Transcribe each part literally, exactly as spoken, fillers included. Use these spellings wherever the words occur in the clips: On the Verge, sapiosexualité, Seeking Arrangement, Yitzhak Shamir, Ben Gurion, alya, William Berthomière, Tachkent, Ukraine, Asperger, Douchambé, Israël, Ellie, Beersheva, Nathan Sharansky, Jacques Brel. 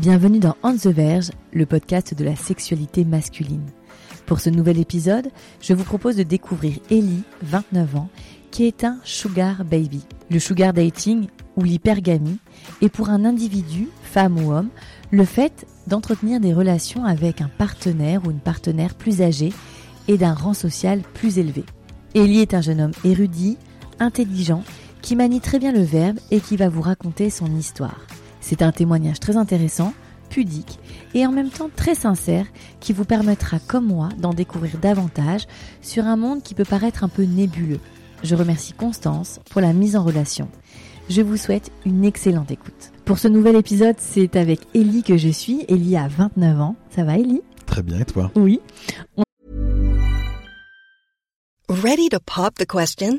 Bienvenue dans On the Verge, le podcast de la sexualité masculine. Pour ce nouvel épisode, je vous propose de découvrir Ellie, vingt-neuf ans, qui est un sugar baby. Le sugar dating ou l'hypergamie est pour un individu, femme ou homme, le fait d'entretenir des relations avec un partenaire ou une partenaire plus âgée et d'un rang social plus élevé. Ellie est un jeune homme érudit, intelligent, qui manie très bien le verbe et qui va vous raconter son histoire. C'est un témoignage très intéressant, pudique et en même temps très sincère qui vous permettra, comme moi, d'en découvrir davantage sur un monde qui peut paraître un peu nébuleux. Je remercie Constance pour la mise en relation. Je vous souhaite une excellente écoute. Pour ce nouvel épisode, c'est avec Ellie que je suis. Ellie a vingt-neuf ans. Ça va, Ellie ? Très bien, et toi ? Oui. On... Ready to pop the question?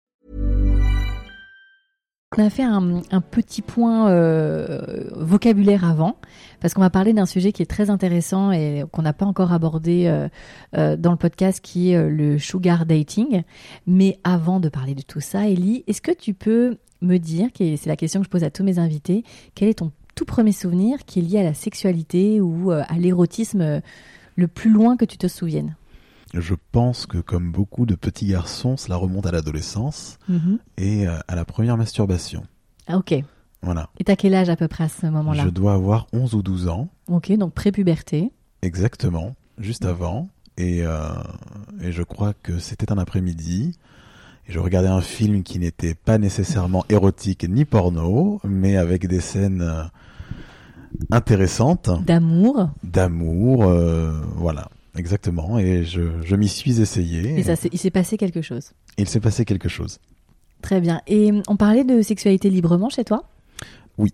On a fait un, un petit point euh, vocabulaire avant, parce qu'on va parler d'un sujet qui est très intéressant et qu'on n'a pas encore abordé euh, euh, dans le podcast, qui est euh, le sugar dating. Mais avant de parler de tout ça, Ellie, est-ce que tu peux me dire, et c'est la question que je pose à tous mes invités, quel est ton tout premier souvenir qui est lié à la sexualité ou euh, à l'érotisme euh, le plus loin que tu te souviennes ? Je pense que, comme beaucoup de petits garçons, cela remonte à l'adolescence mmh. et euh, à la première masturbation. Ah, ok. Voilà. Et t'as quel âge à peu près à ce moment-là ? Je dois avoir onze ou douze ans. Ok, donc pré-puberté. Exactement, juste mmh. avant. Et, euh, et je crois que c'était un après-midi. Et je regardais un film qui n'était pas nécessairement érotique ni porno, mais avec des scènes... Euh, intéressantes. D'amour. D'amour, euh, voilà. Exactement, et je, je m'y suis essayé. Et ça, c'est, il s'est passé quelque chose. Il s'est passé quelque chose. Très bien. Et on parlait de sexualité librement chez toi ? Oui,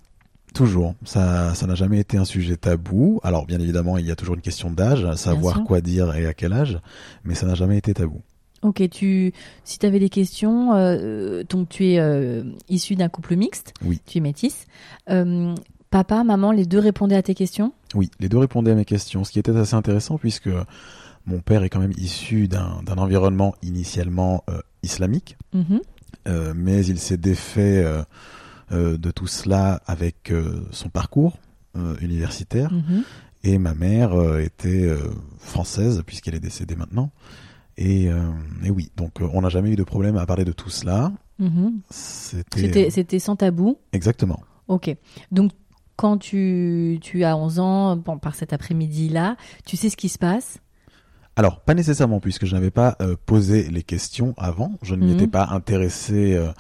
toujours. Ça, ça n'a jamais été un sujet tabou. Alors, bien évidemment, il y a toujours une question d'âge, à savoir quoi dire et à quel âge, mais ça n'a jamais été tabou. Ok, tu, si tu avais des questions, euh, donc tu es euh, issu d'un couple mixte, oui. Tu es métisse. Euh, Papa, maman, les deux répondaient à tes questions ? Oui, les deux répondaient à mes questions, ce qui était assez intéressant puisque mon père est quand même issu d'un, d'un environnement initialement euh, islamique, mm-hmm. euh, mais il s'est défait euh, euh, de tout cela avec euh, son parcours euh, universitaire. Mm-hmm. Et ma mère euh, était euh, française puisqu'elle est décédée maintenant. Et, euh, et oui, donc euh, on n'a jamais eu de problème à parler de tout cela. Mm-hmm. C'était... C'était, c'était sans tabou ? Exactement. Ok, donc... Quand tu, tu as onze ans, bon, par cet après-midi-là, tu sais ce qui se passe ? Alors, pas nécessairement, puisque je n'avais pas euh, posé les questions avant. Je ne m'y mmh. étais pas intéressé euh,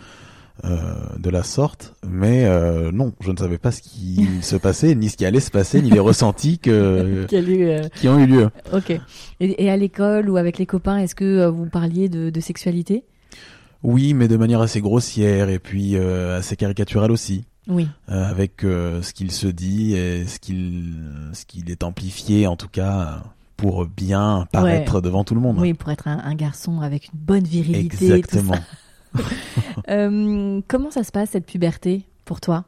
euh, de la sorte. Mais euh, non, je ne savais pas ce qui se passait, ni ce qui allait se passer, ni les ressentis que, qui, eu, euh... qui ont eu lieu. Ok. Et, et à l'école ou avec les copains, est-ce que euh, vous parliez de, de sexualité ? Oui, mais de manière assez grossière et puis euh, assez caricaturale aussi. Oui. Euh, avec euh, ce qu'il se dit et ce qu'il, ce qu'il est amplifié en tout cas pour bien paraître ouais. devant tout le monde. Oui, pour être un, un garçon avec une bonne virilité. Exactement. Et tout ça. euh, comment ça se passe cette puberté pour toi ?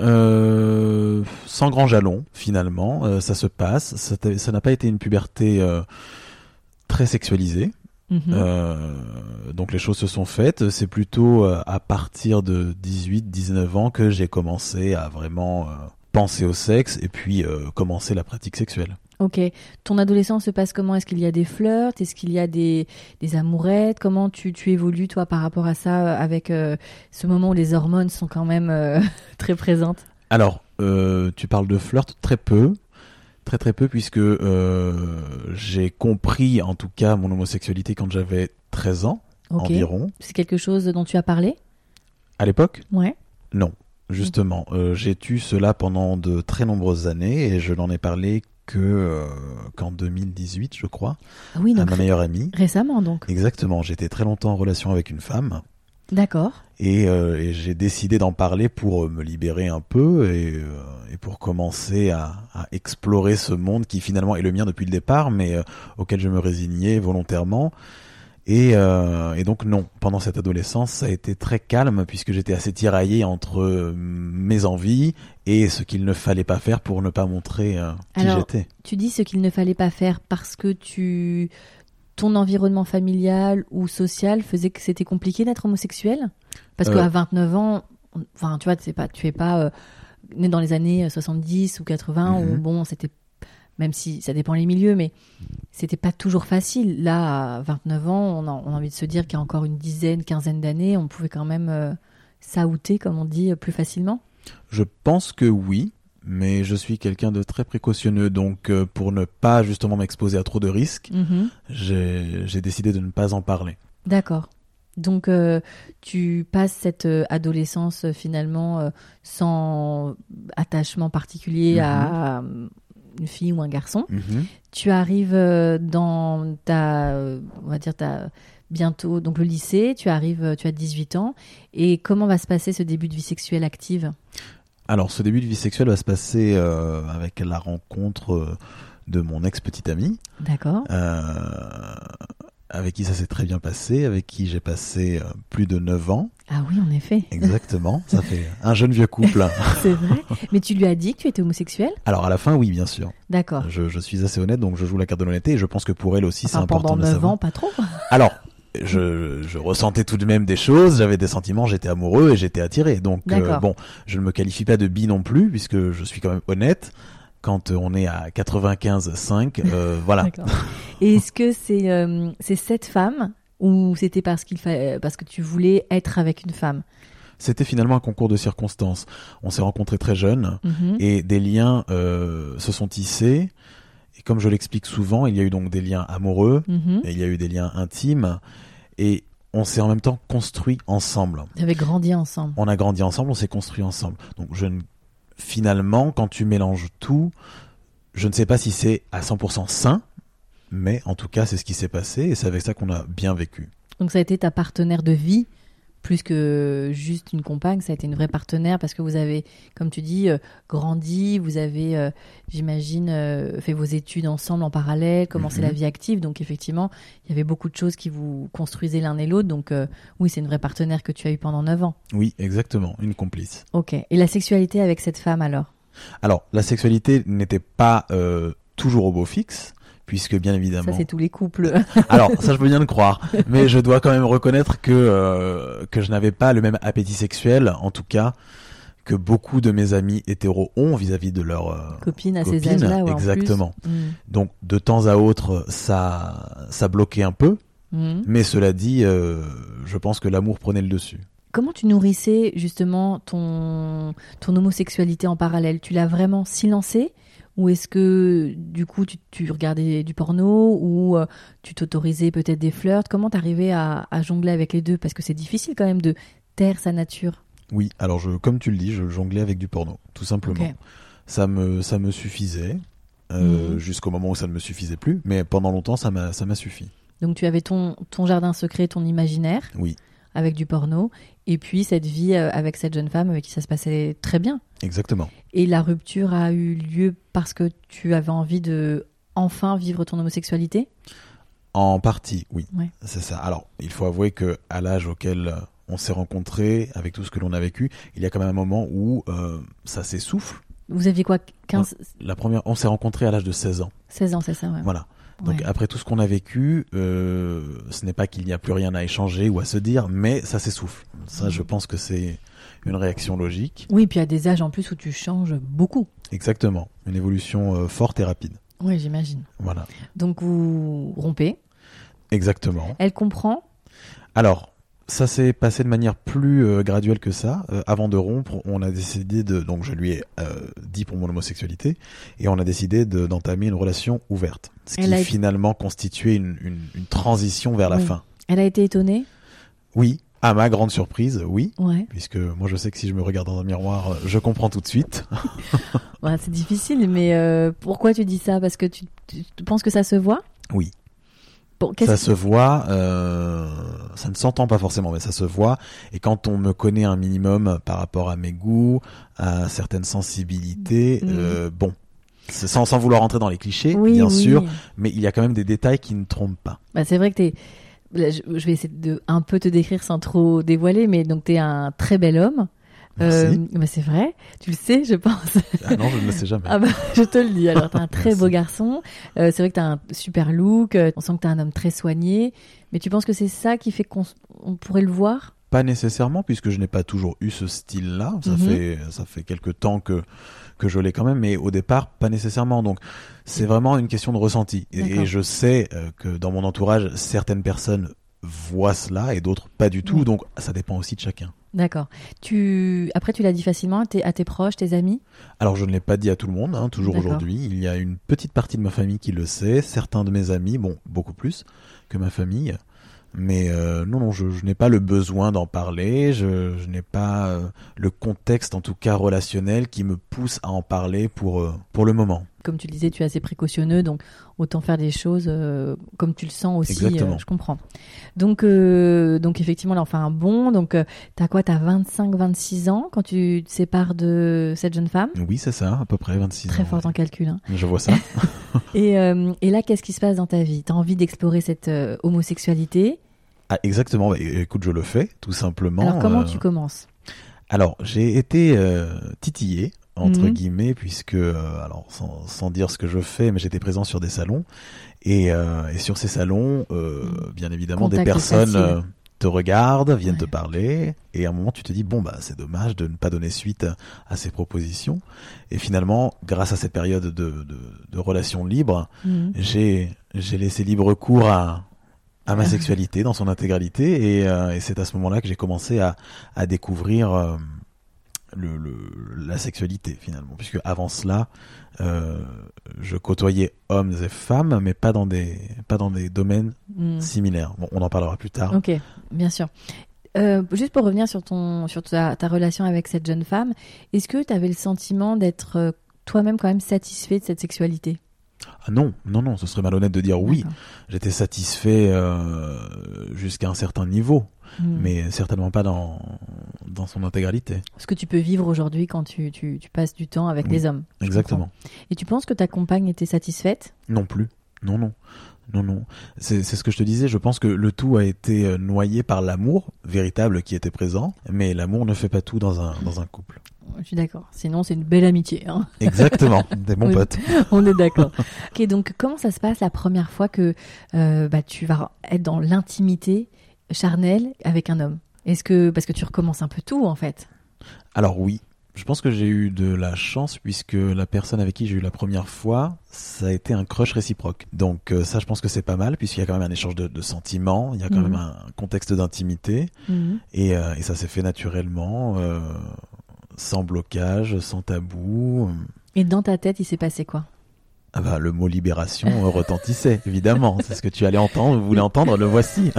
euh, Sans grand jalon finalement, euh, ça se passe. Ça, ça n'a pas été une puberté euh, très sexualisée. Mmh. Euh, donc les choses se sont faites. C'est plutôt euh, à partir de dix-huit dix-neuf ans que j'ai commencé à vraiment euh, penser au sexe et puis euh, commencer la pratique sexuelle. Ok. Ton adolescence se passe comment ? Est-ce qu'il y a des flirts ? Est-ce qu'il y a des, des amourettes ? Comment tu, tu évolues toi par rapport à ça avec euh, ce moment où les hormones sont quand même euh, très présentes ? Alors, euh, tu parles de flirt très peu. Très très peu puisque euh, j'ai compris en tout cas mon homosexualité quand j'avais treize ans okay. environ. C'est quelque chose dont tu as parlé ? À l'époque ? Ouais. Non, justement. Mmh. Euh, j'ai tu cela pendant de très nombreuses années et je n'en ai parlé que, euh, qu'en deux mille dix-huit je crois, ah oui, donc, à ma meilleure amie. Récemment donc. Exactement, j'étais très longtemps en relation avec une femme D'accord. Et, euh, et j'ai décidé d'en parler pour me libérer un peu et, euh, et pour commencer à, à explorer ce monde qui finalement est le mien depuis le départ, mais euh, auquel je me résignais volontairement. Et, euh, et donc non, pendant cette adolescence, ça a été très calme puisque j'étais assez tiraillé entre mes envies et ce qu'il ne fallait pas faire pour ne pas montrer euh, qui Alors, j'étais. Tu dis ce qu'il ne fallait pas faire parce que tu... ton environnement familial ou social faisait que c'était compliqué d'être homosexuel ? Parce euh... qu'à vingt-neuf ans, enfin, tu vois, tu n'es pas, tu es pas euh, né dans les années soixante-dix ou quatre-vingts, mmh. où, bon, c'était... même si ça dépend les milieux, mais c'était pas toujours facile. Là, à vingt-neuf ans, on a, on a envie de se dire qu'il y a encore une dizaine, quinzaine d'années, on pouvait quand même euh, s'outer, comme on dit, plus facilement. Je pense que oui, mais je suis quelqu'un de très précautionneux, donc euh, pour ne pas justement m'exposer à trop de risques, mm-hmm. j'ai, j'ai décidé de ne pas en parler. D'accord. Donc, euh, tu passes cette euh, adolescence euh, finalement euh, sans attachement particulier mm-hmm. à... à une fille ou un garçon, mmh. tu arrives dans ta, on va dire ta, bientôt, donc le lycée, tu arrives, tu as dix-huit ans, et comment va se passer ce début de vie sexuelle active ? Alors, ce début de vie sexuelle va se passer euh, avec la rencontre de mon ex-petite amie. D'accord. Euh, avec qui ça s'est très bien passé, avec qui j'ai passé plus de neuf ans. Ah oui, en effet. Exactement, ça fait un jeune vieux couple. C'est vrai. Mais tu lui as dit que tu étais homosexuel ? Alors à la fin, oui, bien sûr. D'accord. Je, je suis assez honnête, donc je joue la carte de l'honnêteté et je pense que pour elle aussi, enfin, c'est important de le savoir. Pendant neuf ans, pas trop. Alors, je, je ressentais tout de même des choses, j'avais des sentiments, j'étais amoureux et j'étais attiré. Donc euh, bon, je ne me qualifie pas de bi non plus, puisque je suis quand même honnête. Quand on est à quatre-vingt-quinze virgule cinq, euh, voilà. D'accord. Et est-ce que c'est, euh, c'est cette femme ? Ou c'était parce qu'il fallait, parce que tu voulais être avec une femme ? C'était finalement un concours de circonstances. On s'est rencontrés très jeunes mmh. et des liens euh, se sont tissés. Et comme je l'explique souvent, il y a eu donc des liens amoureux, mmh. et il y a eu des liens intimes et on s'est en même temps construit ensemble. Vous avez grandi ensemble. On a grandi ensemble, on s'est construit ensemble. Donc je ne... finalement, quand tu mélanges tout, je ne sais pas si c'est à cent pour cent sain. Mais en tout cas, c'est ce qui s'est passé et c'est avec ça qu'on a bien vécu. Donc ça a été ta partenaire de vie, plus que juste une compagne, ça a été une vraie partenaire parce que vous avez, comme tu dis, euh, grandi, vous avez, euh, j'imagine, euh, fait vos études ensemble en parallèle, commencé mm-hmm. la vie active. Donc effectivement, il y avait beaucoup de choses qui vous construisaient l'un et l'autre. Donc euh, oui, c'est une vraie partenaire que tu as eue pendant neuf ans. Oui, exactement, une complice. Ok. Et la sexualité avec cette femme alors ? Alors, la sexualité n'était pas euh, toujours au beau fixe. Puisque bien évidemment... Ça, c'est tous les couples. Alors, ça, je peux bien le croire. Mais je dois quand même reconnaître que, euh, que je n'avais pas le même appétit sexuel, en tout cas, que beaucoup de mes amis hétéros ont vis-à-vis de leurs euh, copines. À copines, ces âges-là, ouais, exactement. En plus. Donc, de temps à autre, ça, ça bloquait un peu. Mm. Mais cela dit, euh, je pense que l'amour prenait le dessus. Comment tu nourrissais, justement, ton, ton homosexualité en parallèle ? Tu l'as vraiment silencée ? Ou est-ce que, du coup, tu, tu regardais du porno ou euh, tu t'autorisais peut-être des flirts ? Comment t'arrivais à, à jongler avec les deux ? Parce que c'est difficile quand même de taire sa nature. Oui, alors je, comme tu le dis, je jonglais avec du porno, tout simplement. Okay. Ça me, ça me suffisait, euh, mmh. jusqu'au moment où ça ne me suffisait plus. Mais pendant longtemps, ça m'a, ça m'a suffi. Donc tu avais ton, ton jardin secret, ton imaginaire, oui. avec du porno. Et puis cette vie avec cette jeune femme avec qui ça se passait très bien. Exactement. Et la rupture a eu lieu parce que tu avais envie de enfin vivre ton homosexualité ? En partie, oui. Ouais. C'est ça. Alors, il faut avouer qu'à l'âge auquel on s'est rencontrés, avec tout ce que l'on a vécu, il y a quand même un moment où euh, ça s'essouffle. Vous aviez quoi quinze... on, la première, on s'est rencontrés à l'âge de seize ans. seize ans, c'est ça, ouais. Voilà. Donc ouais. Après tout ce qu'on a vécu, euh, ce n'est pas qu'il n'y a plus rien à échanger ou à se dire, mais ça s'essouffle. Ça, je pense que c'est une réaction logique. Oui, puis il y a des âges en plus où tu changes beaucoup. Exactement, une évolution euh, forte et rapide. Oui, j'imagine. Voilà. Donc vous rompez. Exactement. Elle comprend ? Alors, ça s'est passé de manière plus euh, graduelle que ça. Euh, avant de rompre, on a décidé de... Donc je lui ai euh, dit pour mon homosexualité et on a décidé de, d'entamer une relation ouverte. Ce qui a... finalement constituait une, une, une transition vers la oui. fin. Elle a été étonnée ? Oui, à ma grande surprise, oui. Ouais. Puisque moi, je sais que si je me regarde dans un miroir, je comprends tout de suite. Ouais, c'est difficile, mais euh, pourquoi tu dis ça ? Parce que tu, tu penses que ça se voit ? Oui. Bon, ça se voit, euh, ça ne s'entend pas forcément, mais ça se voit. Et quand on me connaît un minimum par rapport à mes goûts, à certaines sensibilités, mmh. euh, bon, c'est sans, sans vouloir rentrer dans les clichés, oui, bien oui. sûr, mais il y a quand même des détails qui ne trompent pas. Bah, c'est vrai que t'es... Là, je vais essayer de un peu te décrire sans trop dévoiler, mais donc t'es un très bel homme. Euh, bah c'est vrai, tu le sais, je pense. Ah non, je ne le sais jamais. Ah bah, je te le dis. Alors, t'as un très beau garçon. Euh, c'est vrai que t'as un super look. On sent que t'es un homme très soigné. Mais tu penses que c'est ça qui fait qu'on on pourrait le voir ? Pas nécessairement, puisque je n'ai pas toujours eu ce style-là. Ça mm-hmm. fait ça fait quelque temps que que je l'ai quand même, mais au départ, pas nécessairement. Donc, c'est vraiment une question de ressenti. Et, et je sais que dans mon entourage, certaines personnes voient cela et d'autres pas du tout. Oui. Donc, ça dépend aussi de chacun. D'accord. Tu... Après, tu l'as dit facilement à tes, à tes proches, tes amis ? Alors, je ne l'ai pas dit à tout le monde, hein, toujours D'accord. aujourd'hui. Il y a une petite partie de ma famille qui le sait, certains de mes amis, bon, beaucoup plus que ma famille. Mais euh, non, non, je, je n'ai pas le besoin d'en parler, je, je n'ai pas euh, le contexte, en tout cas relationnel, qui me pousse à en parler pour, euh, pour le moment. Comme tu le disais, tu es assez précautionneux, donc autant faire des choses euh, comme tu le sens aussi, euh, je comprends. Donc, euh, donc effectivement, là, on fait un bond. Donc, euh, tu as quoi ? Tu as vingt-cinq vingt-six ans quand tu te sépares de cette jeune femme ? Oui, c'est ça, à peu près vingt-six ans. Très fort en calcul. Hein. Je vois ça. et, euh, et là, qu'est-ce qui se passe dans ta vie ? Tu as envie d'explorer cette euh, homosexualité ? Ah, exactement. Écoute, je le fais, tout simplement. Alors, comment euh... tu commences ? Alors, j'ai été euh, titillé. Entre mmh. guillemets, puisque, euh, alors sans, sans dire ce que je fais, mais j'étais présent sur des salons. Et, euh, et sur ces salons, euh, mmh. bien évidemment, Contact des personnes euh, te regardent, viennent ouais. te parler. Et à un moment, tu te dis, bon, bah, c'est dommage de ne pas donner suite à, à ces propositions. Et finalement, grâce à cette période de, de, de relations libres, mmh. j'ai, j'ai laissé libre cours à... à ma sexualité dans son intégralité. Et, euh, et c'est à ce moment-là que j'ai commencé à, à découvrir... Euh, Le, le, la sexualité finalement, puisque avant cela euh, je côtoyais hommes et femmes, mais pas dans des, pas dans des domaines mmh. similaires. Bon, on en parlera plus tard. Ok, bien sûr. Euh, juste pour revenir sur, ton, sur ta, ta relation avec cette jeune femme, est-ce que tu avais le sentiment d'être toi-même quand même satisfait de cette sexualité ? Ah non, non, non, ce serait malhonnête de dire oui. D'accord. J'étais satisfait euh, jusqu'à un certain niveau, mmh. mais certainement pas dans, dans son intégralité. Ce que tu peux vivre aujourd'hui quand tu, tu, tu passes du temps avec oui, des hommes. Exactement. Et tu penses que ta compagne était satisfaite ? Non plus, non, non. Non, non. C'est, c'est ce que je te disais. Je pense que le tout a été noyé par l'amour véritable qui était présent. Mais l'amour ne fait pas tout dans un, dans un couple. Je suis d'accord. Sinon, c'est une belle amitié. Hein. Exactement. Des bons on, potes. On est d'accord. Ok, donc comment ça se passe la première fois que euh, bah, tu vas être dans l'intimité charnelle avec un homme ? Est-ce que, parce que tu recommences un peu tout, en fait. Alors oui. Je pense que j'ai eu de la chance puisque la personne avec qui j'ai eu la première fois, ça a été un crush réciproque. Donc ça, je pense que c'est pas mal puisqu'il y a quand même un échange de, de sentiments, il y a quand mmh. même un contexte d'intimité mmh. et, euh, et ça s'est fait naturellement, euh, sans blocage, sans tabou. Et dans ta tête, il s'est passé quoi ? Ah bah, le mot libération retentissait, évidemment. C'est ce que tu allais entendre, vous voulez entendre, le voici.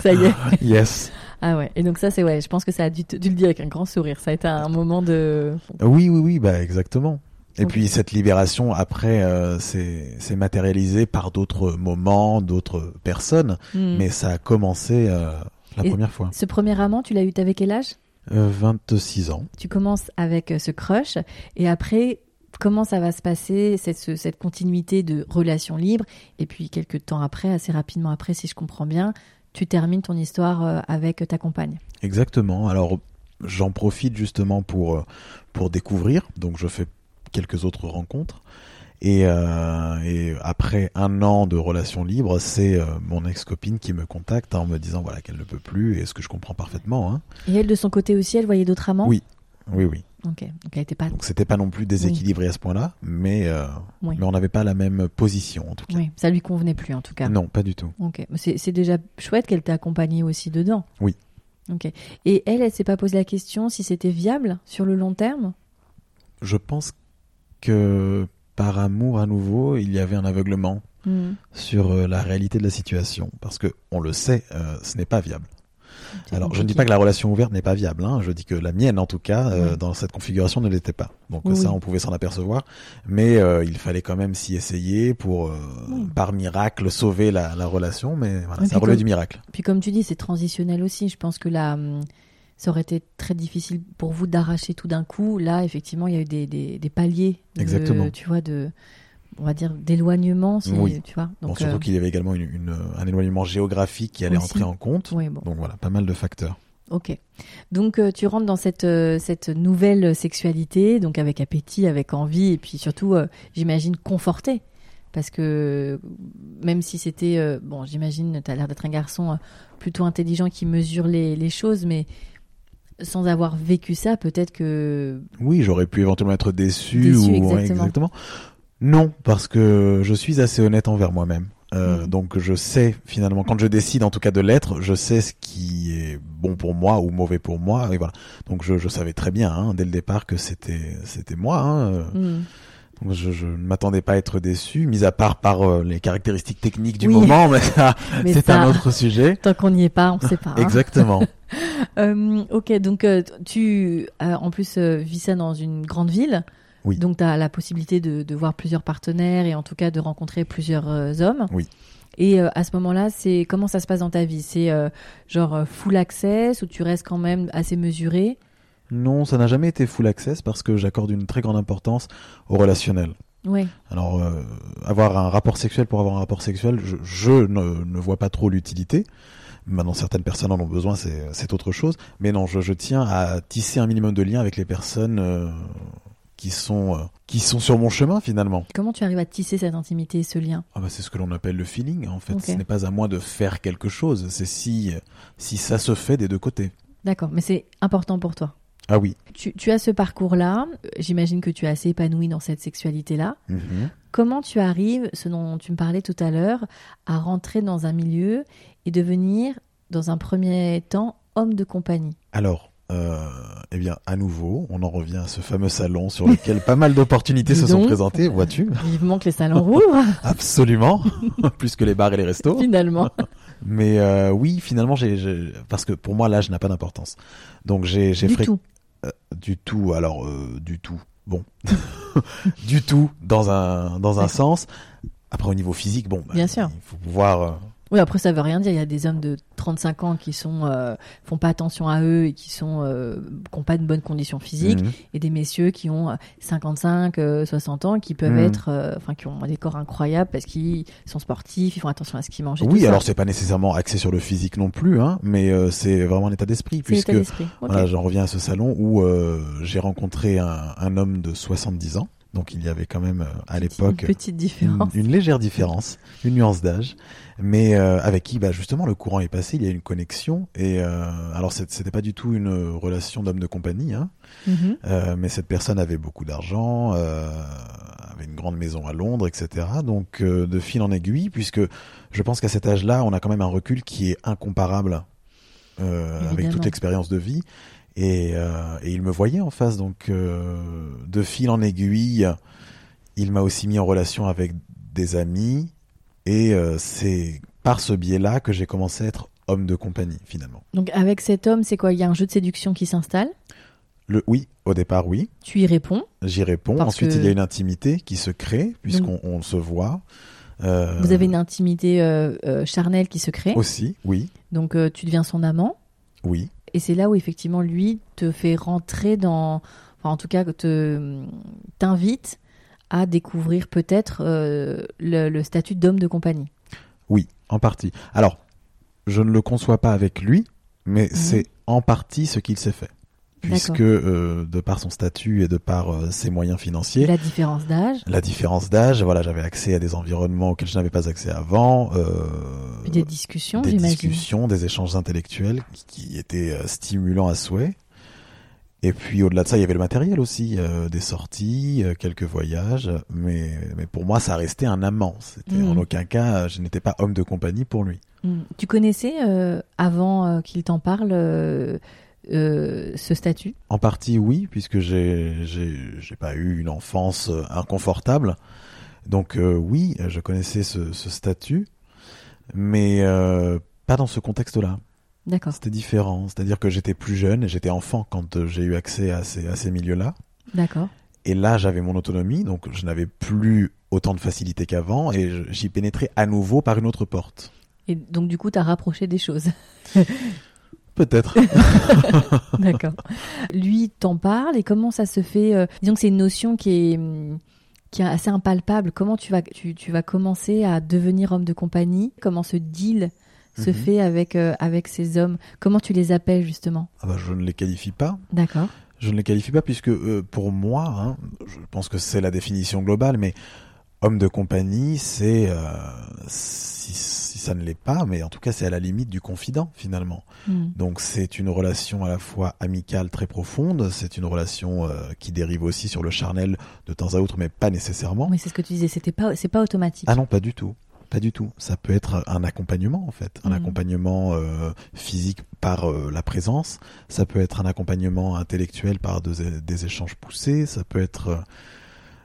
Ça y est. Yes. Ah ouais, et donc ça c'est ouais, je pense que ça a dû, te, dû le dire avec un grand sourire, ça a été un moment de... Oui, oui, oui, bah exactement. Et okay. puis cette libération après euh, c'est, c'est matérialisé par d'autres moments, d'autres personnes, mmh. mais ça a commencé euh, la et première fois. Ce premier amant, tu l'as eu, t'avais quel âge ? euh, vingt-six ans. Tu commences avec ce crush et après... Comment ça va se passer, cette, ce, cette continuité de relations libres ? Et puis, quelques temps après, assez rapidement après, si je comprends bien, tu termines ton histoire avec ta compagne. Exactement. Alors, j'en profite justement pour, pour découvrir. Donc, je fais quelques autres rencontres. Et, euh, et après un an de relations libres, c'est euh, mon ex-copine qui me contacte hein, en me disant voilà, qu'elle ne peut plus, et ce que je comprends parfaitement. Hein. Et elle, de son côté aussi, elle voyait d'autres amants ? Oui, oui, oui. Okay. Donc, elle était pas... Donc c'était pas non plus déséquilibré oui. à ce point-là, mais, euh, oui. mais on n'avait pas la même position en tout cas. Oui, ça lui convenait plus en tout cas. Non, pas du tout. Okay. C'est, c'est déjà chouette qu'elle t'a accompagnée aussi dedans. Oui. Okay. Et elle, elle s'est pas posé la question si c'était viable sur le long terme ? Je pense que par amour à nouveau, il y avait un aveuglement mmh. sur la réalité de la situation, parce que on le sait, euh, ce n'est pas viable. Alors, compliqué. Je ne dis pas que la relation ouverte n'est pas viable, hein. Je dis que la mienne, en tout cas, euh, oui. dans cette configuration, ne l'était pas. Donc oui. ça, on pouvait s'en apercevoir, mais euh, il fallait quand même s'y essayer pour, euh, oui. par miracle, sauver la, la relation. Mais voilà, oui, ça relève comme, du miracle. Puis comme tu dis, c'est transitionnel aussi. Je pense que la... ça aurait été très difficile pour vous d'arracher tout d'un coup. Là, effectivement, il y a eu des, des, des paliers, de, Exactement. tu vois, de, on va dire, d'éloignement. Si oui. tu vois. Donc, bon, surtout euh... qu'il y avait également une, une, un éloignement géographique qui allait Aussi. entrer en compte. Oui, bon. Donc voilà, pas mal de facteurs. Ok. Donc euh, tu rentres dans cette, euh, cette nouvelle sexualité, donc avec appétit, avec envie, et puis surtout, euh, j'imagine, confortée. Parce que même si c'était... Euh, bon, j'imagine, tu as l'air d'être un garçon plutôt intelligent qui mesure les, les choses, mais... sans avoir vécu ça, peut-être que... Oui, j'aurais pu éventuellement être déçu. Déçu, ou... exactement. Ouais, exactement. Non, parce que je suis assez honnête envers moi-même. Euh, mmh. Donc je sais finalement, quand je décide en tout cas de l'être, je sais ce qui est bon pour moi ou mauvais pour moi. Et voilà. Donc je, je savais très bien, hein, dès le départ, que c'était, c'était moi. Hein. Mmh. Donc je, je ne m'attendais pas à être déçu, mis à part par euh, les caractéristiques techniques du oui. moment, mais ça, mais c'est ça, un autre sujet. Tant qu'on n'y est pas, on ne sait pas. Hein. Exactement. euh, ok, donc euh, tu, euh, en plus, euh, vis ça dans une grande ville. Oui. Donc tu as la possibilité de, de voir plusieurs partenaires et en tout cas de rencontrer plusieurs euh, hommes. Oui. Et euh, à ce moment-là, c'est comment ça se passe dans ta vie ? C'est euh, genre full access ou tu restes quand même assez mesuré ? Non, ça n'a jamais été full access parce que j'accorde une très grande importance au relationnel. Oui. Alors, euh, avoir un rapport sexuel pour avoir un rapport sexuel, je, je ne, ne vois pas trop l'utilité. Maintenant, certaines personnes en ont besoin, c'est, c'est autre chose. Mais non, je, je tiens à tisser un minimum de liens avec les personnes euh, qui sont... Euh, qui sont sur mon chemin finalement. Comment tu arrives à tisser cette intimité et ce lien ? Ah bah c'est ce que l'on appelle le feeling en fait. Okay. Ce n'est pas à moi de faire quelque chose, c'est si, si ça se fait des deux côtés. D'accord, mais c'est important pour toi ? Ah oui. Tu, tu as ce parcours-là, j'imagine que tu es assez épanoui dans cette sexualité-là. Mmh. Comment tu arrives, ce dont tu me parlais tout à l'heure, à rentrer dans un milieu et devenir, dans un premier temps, homme de compagnie ? Alors, euh, eh bien, à nouveau, on en revient à ce fameux salon sur lequel pas mal d'opportunités se donc, sont présentées, vois-tu ? Vivement que les salons rouvrent. Absolument, plus que les bars et les restos. Finalement. Mais euh, oui, finalement, j'ai, j'ai... parce que pour moi, l'âge n'a pas d'importance. Donc, j'ai, j'ai fréquenté... tout. Euh, du tout, alors euh, du tout, bon, du tout dans un dans un D'accord. sens. Après au niveau physique, bon, bah, bien sûr, il faut pouvoir. Euh... Oui, après ça veut rien dire. Il y a des hommes de trente-cinq ans qui sont euh, font pas attention à eux et qui sont euh, qui ont pas de bonnes conditions physiques, mmh. et des messieurs qui ont cinquante-cinq, euh, soixante ans qui peuvent mmh. être, enfin euh, qui ont des corps incroyables parce qu'ils sont sportifs, ils font attention à ce qu'ils mangent. Et oui, tout alors ça. C'est pas nécessairement axé sur le physique non plus, hein, mais euh, c'est vraiment un état d'esprit, c'est puisque d'esprit. Okay. Voilà, j'en reviens à ce salon où euh, j'ai rencontré un, un homme de soixante-dix ans. Donc il y avait quand même à l'époque une petite différence, une, une légère différence, une nuance d'âge, mais euh, avec qui bah justement le courant est passé, il y a une connexion et euh, alors c'était pas du tout une relation d'homme de compagnie, hein, mm-hmm. euh, mais cette personne avait beaucoup d'argent, euh, avait une grande maison à Londres, et cetera. Donc euh, de fil en aiguille, puisque je pense qu'à cet âge-là, on a quand même un recul qui est incomparable euh, avec toute l'expérience de vie. Et, euh, et il me voyait en face, donc euh, de fil en aiguille, il m'a aussi mis en relation avec des amis, et euh, c'est par ce biais-là que j'ai commencé à être homme de compagnie, finalement. Donc avec cet homme, c'est quoi ? Il y a un jeu de séduction qui s'installe ? Le, oui, au départ, oui. Tu y réponds ? J'y réponds. Ensuite, que... il y a une intimité qui se crée, puisqu'on on se voit. Euh... Vous avez une intimité euh, euh, charnelle qui se crée ? Aussi, oui. Donc euh, tu deviens son amant ? Oui. Et c'est là où, effectivement, lui te fait rentrer dans... Enfin, en tout cas, te... t'invite à découvrir peut-être euh, le, le statut d'homme de compagnie. Oui, en partie. Alors, je ne le conçois pas avec lui, mais mmh. c'est en partie ce qu'il s'est fait. Puisque, euh, de par son statut et de par euh, ses moyens financiers... La différence d'âge. La différence d'âge, voilà, j'avais accès à des environnements auxquels je n'avais pas accès avant. Euh, des discussions, des j'imagine. Des discussions, des échanges intellectuels qui, qui étaient euh, stimulants à souhait. Et puis, au-delà de ça, il y avait le matériel aussi, euh, des sorties, euh, quelques voyages. Mais, mais pour moi, ça restait un amant. C'était, mmh. en aucun cas, je n'étais pas homme de compagnie pour lui. Mmh. Tu connaissais, euh, avant euh, qu'il t'en parle... Euh... Euh, ce statut ? En partie oui, puisque j'ai, j'ai, j'ai pas eu une enfance inconfortable. Donc euh, oui, je connaissais ce, ce statut, mais euh, pas dans ce contexte-là. D'accord. C'était différent, c'est-à-dire que j'étais plus jeune et j'étais enfant quand j'ai eu accès à ces, à ces milieux-là. D'accord. Et là, j'avais mon autonomie, donc je n'avais plus autant de facilité qu'avant et j'y pénétrais à nouveau par une autre porte. Et donc, du coup, tu as rapproché des choses. Peut-être. D'accord. Lui, t'en parle et comment ça se fait ? Disons que c'est une notion qui est, qui est assez impalpable. Comment tu vas, tu, tu vas commencer à devenir homme de compagnie ? Comment ce deal se mm-hmm. fait avec, euh, avec ces hommes ? Comment tu les appelles, justement ? Ah bah, je ne les qualifie pas. D'accord. Je ne les qualifie pas puisque euh, pour moi, hein, je pense que c'est la définition globale, mais homme de compagnie, c'est, euh, si, si ça ne l'est pas, mais en tout cas c'est à la limite du confident finalement. Mmh. Donc c'est une relation à la fois amicale très profonde, c'est une relation euh, qui dérive aussi sur le charnel de temps à autre, mais pas nécessairement. Mais c'est ce que tu disais, c'était pas, c'est pas automatique. Ah non, pas du tout. Pas du tout. Ça peut être un accompagnement, en fait. Un mmh. accompagnement euh, physique par euh, la présence. Ça peut être un accompagnement intellectuel par de, des échanges poussés. Ça peut être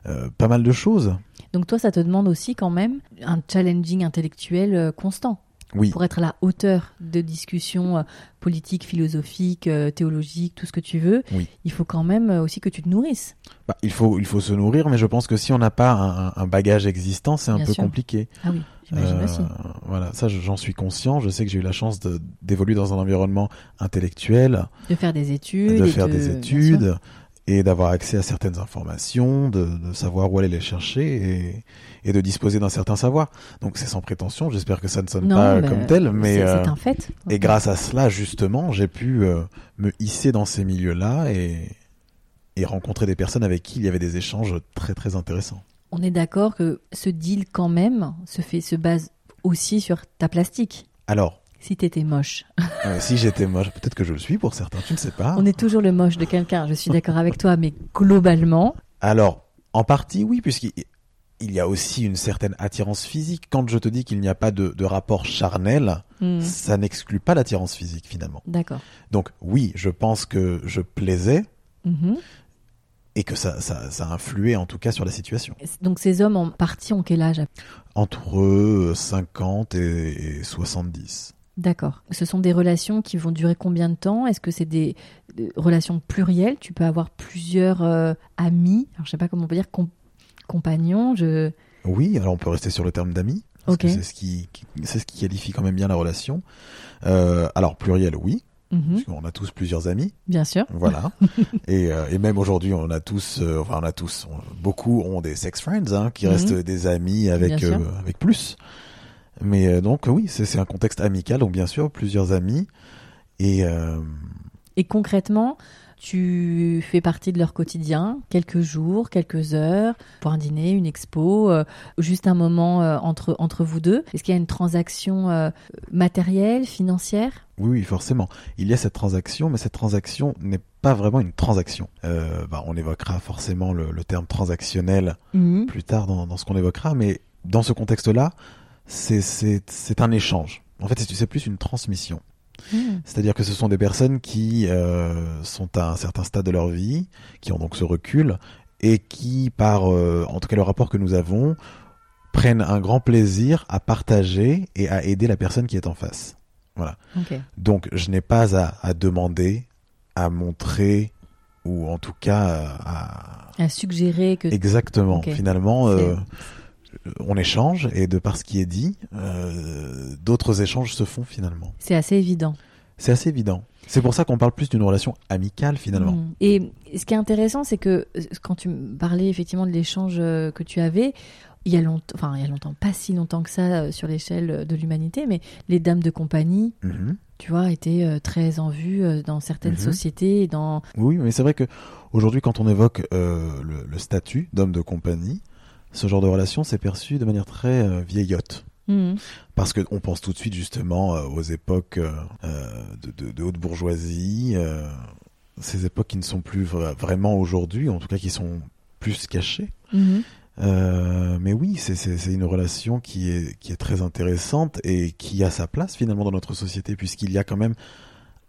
euh, pas mal de choses. Donc toi, ça te demande aussi quand même un challenging intellectuel euh, constant. Oui. Pour être à la hauteur de discussions euh, politiques, philosophiques, euh, théologiques, tout ce que tu veux. Oui. Il faut quand même euh, aussi que tu te nourrisses. Bah, il faut, il faut se nourrir, mais je pense que si on n'a pas un, un bagage existant, c'est un Bien peu sûr. compliqué. Ah oui, j'imagine euh, aussi. Voilà, ça j'en suis conscient. Je sais que j'ai eu la chance de, d'évoluer dans un environnement intellectuel. De faire des études. De faire de... des études. Et d'avoir accès à certaines informations, de, de savoir où aller les chercher et, et de disposer d'un certain savoir. Donc c'est sans prétention, j'espère que ça ne sonne non, pas bah, comme tel, mais c'est, euh, c'est un fait. Et grâce à cela, justement, j'ai pu euh, me hisser dans ces milieux-là et, et rencontrer des personnes avec qui il y avait des échanges très très intéressants. On est d'accord que ce deal quand même se, fait, se base aussi sur ta plastique. Alors Si t'étais moche. Euh, si j'étais moche, peut-être que je le suis pour certains, tu ne sais pas. On est toujours le moche de quelqu'un, je suis d'accord avec toi, mais globalement... Alors, en partie, oui, puisqu'il il y a aussi une certaine attirance physique. Quand je te dis qu'il n'y a pas de, de rapport charnel, mmh. ça n'exclut pas l'attirance physique, finalement. D'accord. Donc, oui, je pense que je plaisais mmh. et que ça, ça, ça a influé, en tout cas, sur la situation. Donc, ces hommes, en partie, ont quel âge ? Entre cinquante et soixante-dix. D'accord. Ce sont des relations qui vont durer combien de temps ? Est-ce que c'est des relations plurielles ? Tu peux avoir plusieurs euh, amis, alors, je ne sais pas comment on peut dire, com- compagnons je... Oui, alors on peut rester sur le terme d'amis, parce okay. que c'est ce qui, qui, c'est ce qui qualifie quand même bien la relation. Euh, alors pluriel, oui, mm-hmm. parce qu'on a tous plusieurs amis. Bien sûr. Voilà. et, euh, et même aujourd'hui, on a tous, euh, enfin on a tous, on, beaucoup ont des sex friends, hein, qui mm-hmm. restent des amis avec, euh, avec plus. Mais donc oui, c'est, c'est un contexte amical, donc bien sûr, plusieurs amis. Et, euh... et concrètement, tu fais partie de leur quotidien, quelques jours, quelques heures, pour un dîner, une expo, euh, juste un moment euh, entre, entre vous deux. Est-ce qu'il y a une transaction euh, matérielle, financière ? Oui, oui, forcément. Il y a cette transaction, mais cette transaction n'est pas vraiment une transaction. Euh, bah, on évoquera forcément le, le terme transactionnel mmh. plus tard dans, dans ce qu'on évoquera, mais dans ce contexte-là, C'est, c'est, c'est un échange. En fait, c'est, c'est plus une transmission. Mmh. C'est-à-dire que ce sont des personnes qui euh, sont à un certain stade de leur vie, qui ont donc ce recul, et qui, par euh, en tout cas le rapport que nous avons, prennent un grand plaisir à partager et à aider la personne qui est en face. Voilà. Okay. Donc, je n'ai pas à, à demander, à montrer, ou en tout cas à... À suggérer que... Exactement. Okay. Finalement... Euh, on échange et de par ce qui est dit, euh, d'autres échanges se font finalement. C'est assez évident. C'est assez évident. C'est pour ça qu'on parle plus d'une relation amicale finalement. Mmh. Et ce qui est intéressant, c'est que quand tu parlais effectivement de l'échange que tu avais, il y a longtemps, enfin il y a longtemps, pas si longtemps que ça sur l'échelle de l'humanité, mais les dames de compagnie, mmh. tu vois, étaient très en vue dans certaines mmh. sociétés. Dans... Oui, mais c'est vrai qu'aujourd'hui quand on évoque euh, le, le statut d'homme de compagnie, ce genre de relation s'est perçu de manière très euh, vieillotte. Mmh. Parce qu'on pense tout de suite justement euh, aux époques euh, de, de, de haute bourgeoisie, euh, ces époques qui ne sont plus vra- vraiment aujourd'hui, en tout cas qui sont plus cachées. Mmh. Euh, mais oui, c'est, c'est, c'est une relation qui est, qui est très intéressante et qui a sa place finalement dans notre société, puisqu'il y a quand même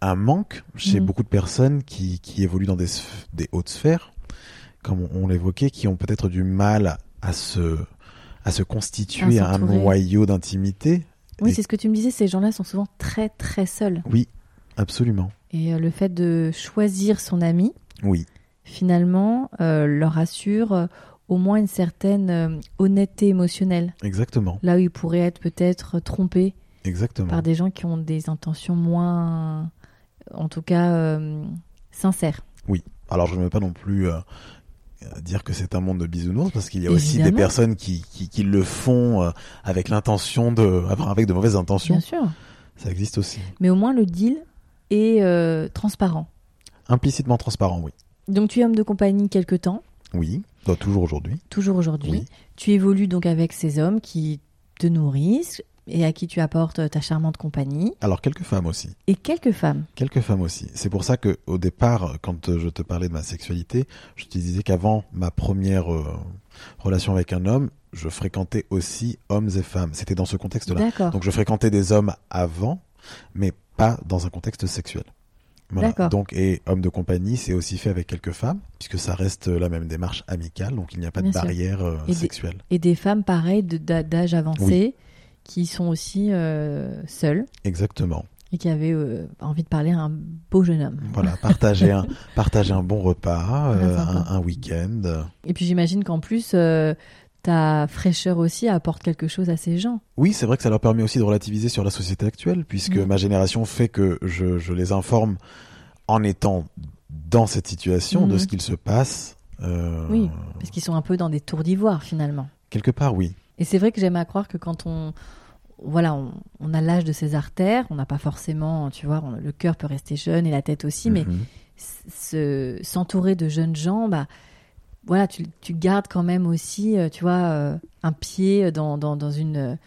un manque chez mmh. beaucoup de personnes qui, qui évoluent dans des, sf- des hautes sphères, comme on, on l'évoquait, qui ont peut-être du mal à à se, à se constituer à un noyau d'intimité. Oui, et... c'est ce que tu me disais, ces gens-là sont souvent très très seuls. Oui, Absolument. Et euh, le fait de choisir son ami, oui, finalement, euh, leur assure euh, au moins une certaine euh, honnêteté émotionnelle. Exactement. Là où ils pourraient être peut-être trompés. Exactement. Par des gens qui ont des intentions moins, en tout cas, euh, sincères. Oui. Alors, je ne veux pas non plus euh, dire que c'est un monde de bisounours, parce qu'il y a évidemment aussi des personnes qui, qui, qui le font euh, avec l'intention de, avec de mauvaises intentions. Bien sûr. Ça existe aussi. Mais au moins, le deal est euh, transparent. Implicitement transparent, oui. Donc, tu es homme de compagnie quelque temps. Oui. Bah, toujours aujourd'hui. Toujours aujourd'hui. Oui. Tu évolues donc avec ces hommes qui te nourrissent et à qui tu apportes ta charmante compagnie. Alors, quelques femmes aussi. Et quelques femmes. Quelques femmes aussi. C'est pour ça qu'au départ, quand je te parlais de ma sexualité, je te disais qu'avant ma première euh, relation avec un homme, je fréquentais aussi hommes et femmes. C'était dans ce contexte-là. D'accord. Donc, je fréquentais des hommes avant, mais pas dans un contexte sexuel. Voilà. D'accord. Donc, et homme de compagnie, c'est aussi fait avec quelques femmes, puisque ça reste la même démarche amicale, donc il n'y a pas Bien de sûr. barrière euh, et sexuelle. Des, et des femmes, pareil, de, d'âge avancé. Oui. Qui sont aussi euh, seuls. Exactement. Et qui avaient euh, envie de parler à un beau jeune homme. Voilà, partager un, partager un bon repas, euh, un, un week-end. Et puis j'imagine qu'en plus, euh, ta fraîcheur aussi apporte quelque chose à ces gens. Oui, c'est vrai que ça leur permet aussi de relativiser sur la société actuelle, puisque mmh. ma génération fait que je, je les informe en étant dans cette situation, mmh. de ce qu'il se passe. Euh... Oui, parce qu'ils sont un peu dans des tours d'ivoire finalement. Quelque part, oui. Et c'est vrai que j'aime à croire que quand on, voilà, on, on a l'âge de ses artères, on n'a pas forcément, tu vois, on, le cœur peut rester jeune et la tête aussi, mm-hmm. mais se, s'entourer de jeunes gens, bah, voilà, tu, tu gardes quand même aussi, tu vois, un pied dans, dans, dans une...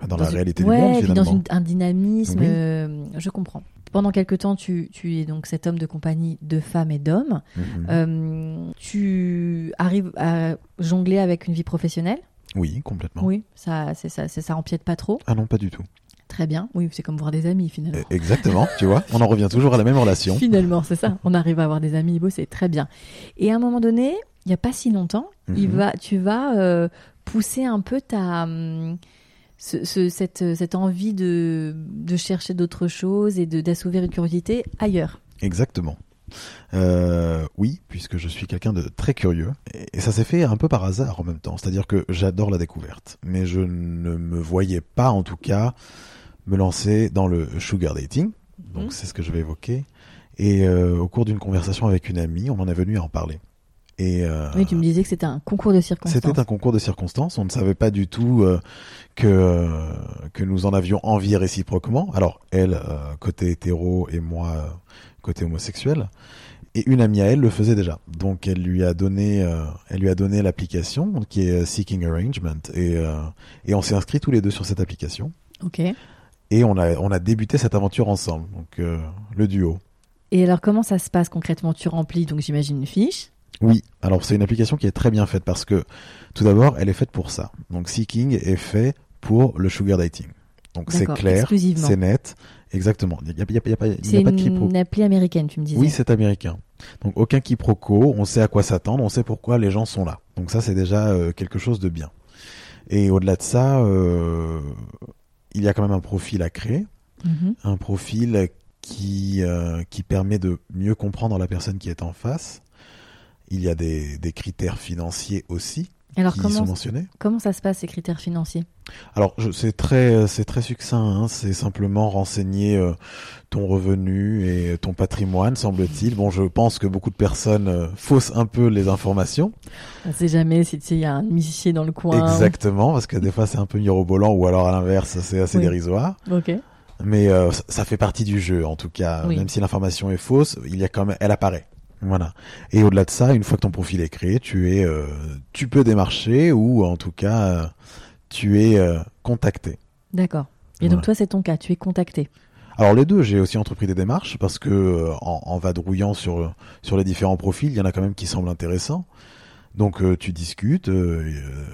Dans, dans la une, réalité ouais, du monde, finalement. Dans une, un dynamisme, oui. euh, je comprends. Pendant quelques temps, tu, tu es donc cet homme de compagnie de femmes et d'hommes. Mm-hmm. Euh, tu arrives à jongler avec une vie professionnelle ? Oui, complètement. Oui, ça, c'est ça, c'est ça empiète pas trop. Ah non, pas du tout. Très bien. Oui, c'est comme voir des amis finalement. Exactement. Tu vois, on en revient toujours à la même relation. Finalement, c'est ça. On arrive à avoir des amis, beau, c'est très bien. Et à un moment donné, il y a pas si longtemps, mm-hmm. il va, tu vas euh, pousser un peu ta hum, ce, ce, cette, cette envie de, de chercher d'autres choses et de d'assouvir une curiosité ailleurs. Exactement. Euh, oui, puisque je suis quelqu'un de très curieux et ça s'est fait un peu par hasard en même temps, c'est-à-dire que j'adore la découverte, mais je ne me voyais pas en tout cas me lancer dans le sugar dating, donc mmh. c'est ce que je vais évoquer, et euh, au cours d'une conversation avec une amie, on en est venu à en parler. Et euh, oui, tu me disais que c'était un concours de circonstances. C'était un concours de circonstances. On ne savait pas du tout euh, que euh, que nous en avions envie réciproquement. Alors elle euh, côté hétéro et moi euh, côté homosexuel. Et une amie à elle le faisait déjà. Donc elle lui a donné euh, elle lui a donné l'application qui est Seeking Arrangement et euh, et on s'est inscrits tous les deux sur cette application. Ok. Et on a on a débuté cette aventure ensemble. Donc euh, le duo. Et alors comment ça se passe concrètement ? Tu remplis donc j'imagine une fiche. Oui, alors c'est une application qui est très bien faite parce que tout d'abord, elle est faite pour ça. Donc Seeking est fait pour le sugar dating. Donc D'accord, c'est clair, c'est net, exactement. Il n'y a, y a, y a pas, y a c'est pas de quiproquo. C'est une appli américaine, tu me disais. Oui, c'est américain. Donc aucun quiproquo, on sait à quoi s'attendre, on sait pourquoi les gens sont là. Donc ça, c'est déjà euh, quelque chose de bien. Et au-delà de ça, euh, il y a quand même un profil à créer, mm-hmm. un profil qui, euh, qui permet de mieux comprendre la personne qui est en face. Il y a des, des critères financiers aussi. Alors qui sont mentionnés. Comment ça se passe ces critères financiers ? Alors je, c'est très c'est très succinct. Hein, c'est simplement renseigner euh, ton revenu et ton patrimoine, semble-t-il. Bon, je pense que beaucoup de personnes euh, faussent un peu les informations. On ne sait jamais si tu sais, il y a un huissier dans le coin. Exactement, ou... parce que des fois c'est un peu mirobolant ou alors à l'inverse c'est assez oui. dérisoire. Ok. Mais euh, ça, ça fait partie du jeu en tout cas. Oui. Même si l'information est fausse, il y a quand même, elle apparaît. Voilà. Et au-delà de ça, une fois que ton profil est créé, tu es, euh, tu peux démarcher ou en tout cas, euh, tu es euh, contacté. D'accord. Et voilà. Donc toi, c'est ton cas, tu es contacté. Alors les deux, j'ai aussi entrepris des démarches parce que euh, en, en vadrouillant sur sur les différents profils, il y en a quand même qui semblent intéressants. Donc euh, tu discutes, euh, et, euh,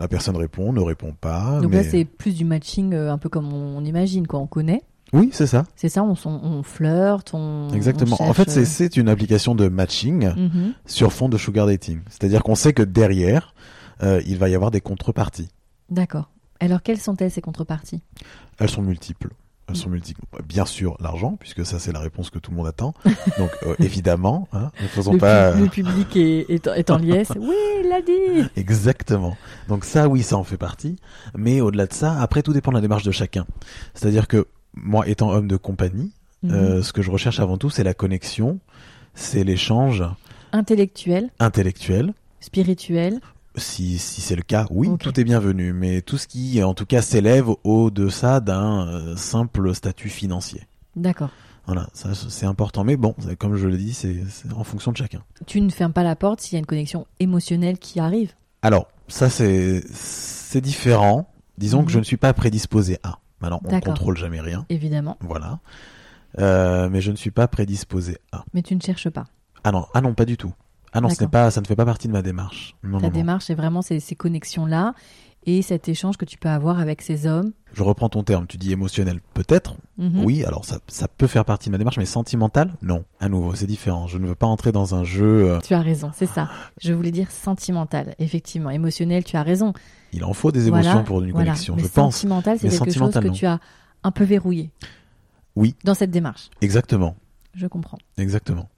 la personne répond, ne répond pas. Donc mais... là, c'est plus du matching, euh, un peu comme on imagine, quoi, on connaît. Oui, c'est ça. C'est ça, on, on flirte, on. Exactement. On cherche... En fait, c'est, c'est une application de matching mm-hmm. sur fond de sugar dating. C'est-à-dire qu'on sait que derrière, euh, il va y avoir des contreparties. D'accord. Alors, quelles sont-elles, ces contreparties ? Elles sont multiples. sont multiples. Bien sûr, l'argent, puisque ça, c'est la réponse que tout le monde attend. Donc, euh, évidemment, hein, ne faisons le pas... Pu- le public est, est, est en liesse. Oui, il l'a dit. Exactement. Donc ça, oui, ça en fait partie. Mais au-delà de ça, après, tout dépend de la démarche de chacun. C'est-à-dire que moi, étant homme de compagnie, mmh. euh, ce que je recherche avant tout, c'est la connexion, c'est l'échange... Intellectuel. Intellectuel. Spirituel. Si, si c'est le cas, oui, okay. Tout est bienvenu, mais tout ce qui, en tout cas, s'élève au-deçà d'un simple statut financier. D'accord. Voilà, ça, c'est important, mais bon, comme je le dis, c'est, c'est en fonction de chacun. Tu ne fermes pas la porte s'il y a une connexion émotionnelle qui arrive? Alors, ça, c'est, c'est différent. Disons mmh. que je ne suis pas prédisposé à. Maintenant, on ne contrôle jamais rien. Évidemment. Voilà. Euh, mais je ne suis pas prédisposé à. Mais tu ne cherches pas? Ah non, ah non, pas du tout. Ah non, ce n'est pas, ça ne fait pas partie de ma démarche. Non, Ta non, démarche, non. c'est vraiment ces, ces connexions-là et cet échange que tu peux avoir avec ces hommes. Je reprends ton terme, tu dis émotionnel peut-être, mm-hmm. oui, alors ça, ça peut faire partie de ma démarche, mais sentimental, non. À nouveau, c'est différent, je ne veux pas entrer dans un jeu... Euh... Tu as raison, c'est ça. Je voulais dire sentimental, effectivement. Émotionnel, tu as raison. Il en faut des émotions voilà, pour une voilà. connexion, mais je pense. Sentimental, c'est mais quelque chose que non. tu as un peu verrouillé. Oui. Dans cette démarche. Exactement. Je comprends. Exactement.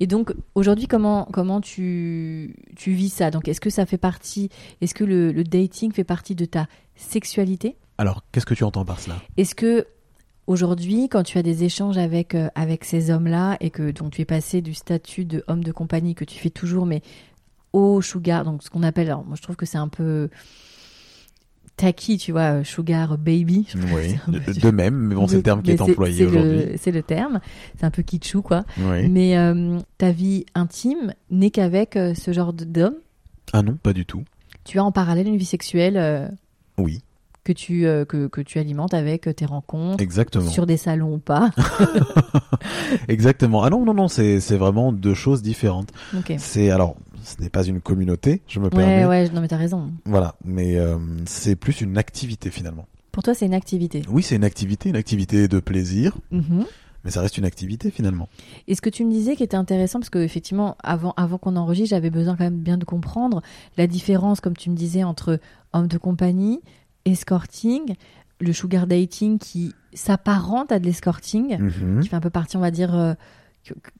Et donc aujourd'hui comment, comment tu, tu vis ça? Donc est-ce que ça fait partie, est-ce que le, le dating fait partie de ta sexualité? Alors qu'est-ce que tu entends par cela? Est-ce que aujourd'hui quand tu as des échanges avec, euh, avec ces hommes-là et que donc, tu es passé du statut de homme de compagnie que tu fais toujours mais au sugar, donc ce qu'on appelle, alors, moi je trouve que c'est un peu... Taki, tu vois, sugar baby. Oui, peu, de même, mais bon, de, c'est le terme qui est employé c'est aujourd'hui. Le, c'est le terme, c'est un peu kitschou, quoi. Oui. Mais euh, ta vie intime n'est qu'avec euh, ce genre d'homme? Ah non, pas du tout. Tu as en parallèle une vie sexuelle euh, oui. que, tu, euh, que, que tu alimentes avec tes rencontres? Exactement. Sur des salons ou pas? Exactement. Ah non, non, non, c'est, c'est vraiment deux choses différentes. Okay. C'est, alors... Ce n'est pas une communauté, je me ouais, permets. Ouais, ouais, non mais t'as raison. Voilà, mais euh, c'est plus une activité finalement. Pour toi, c'est une activité? Oui, c'est une activité, une activité de plaisir, mm-hmm. mais ça reste une activité finalement. Et ce que tu me disais qui était intéressant, parce qu'effectivement, avant, avant qu'on enregistre, j'avais besoin quand même bien de comprendre la différence, comme tu me disais, entre homme de compagnie, escorting, le sugar dating qui s'apparente à de l'escorting, mm-hmm. qui fait un peu partie, on va dire... Euh,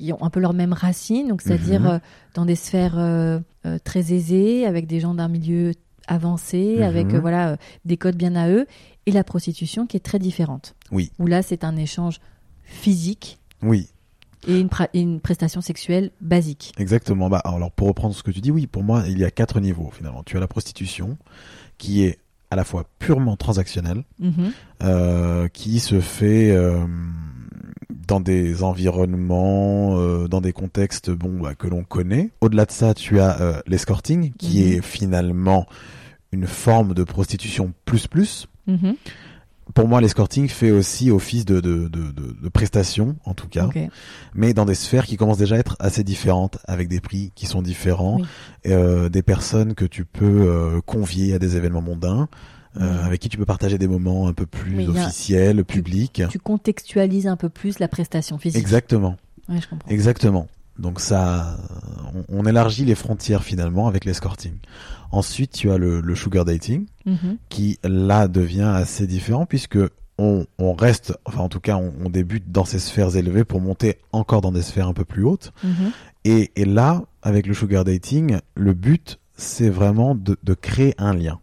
qui ont un peu leurs mêmes racines, donc c'est-à-dire mmh. euh, dans des sphères euh, euh, très aisées, avec des gens d'un milieu avancé, mmh. avec euh, voilà, euh, des codes bien à eux, et la prostitution qui est très différente. Oui. Où là, c'est un échange physique. Oui. Et une, pra- et une prestation sexuelle basique. Exactement. Bah, alors, pour reprendre ce que tu dis, oui, pour moi, il y a quatre niveaux finalement. Tu as la prostitution, qui est à la fois purement transactionnelle, mmh. euh, qui se fait. Euh, dans des environnements, euh, dans des contextes bon, bah, que l'on connaît. Au-delà de ça, tu as euh, l'escorting, qui mmh. est finalement une forme de prostitution plus-plus. Mmh. Pour moi, l'escorting fait aussi office de, de, de, de, de prestation, en tout cas, okay. mais dans des sphères qui commencent déjà à être assez différentes, avec des prix qui sont différents, oui. euh, des personnes que tu peux euh, convier à des événements mondains, Euh, avec qui tu peux partager des moments un peu plus oui, officiels, a... publics. Tu, tu contextualises un peu plus la prestation physique. Exactement. Oui, je comprends. Exactement. Donc ça, on, on élargit les frontières finalement avec l'escorting. Ensuite, tu as le, le sugar dating, mm-hmm. qui là devient assez différent puisque on, on reste, enfin en tout cas, on, on débute dans ces sphères élevées pour monter encore dans des sphères un peu plus hautes. Mm-hmm. Et, et là, avec le sugar dating, le but, c'est vraiment de, de créer un lien.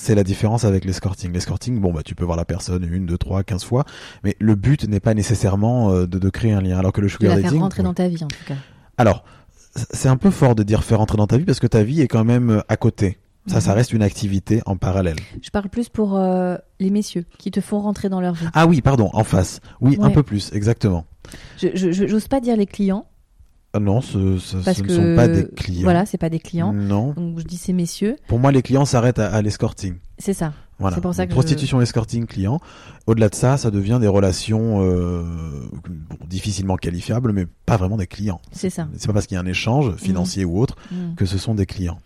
C'est la différence avec l'escorting. L'escorting, bon, bah, tu peux voir la personne une, deux, trois, quinze fois, mais le but n'est pas nécessairement euh, de, de créer un lien. Alors que le sugar dating. De la faire rentrer ouais. dans ta vie, en tout cas. Alors, c'est un peu fort de dire faire rentrer dans ta vie parce que ta vie est quand même à côté. Mmh. Ça, ça reste une activité en parallèle. Je parle plus pour euh, les messieurs qui te font rentrer dans leur vie. Ah oui, pardon, en face. Oui, ouais. un peu plus, exactement. Je, je, je, j'ose pas dire les clients. Non, ce, ce, ce ne sont pas des clients. Voilà, c'est pas des clients. Non. Donc je dis c'est messieurs. Pour moi, les clients s'arrêtent à, à l'escorting. C'est ça. Voilà. C'est pour ça que prostitution, je... escorting, client. Au-delà de ça, ça devient des relations euh, bon, difficilement qualifiables, mais pas vraiment des clients. C'est ça. C'est pas parce qu'il y a un échange financier mmh. ou autre mmh. que ce sont des clients.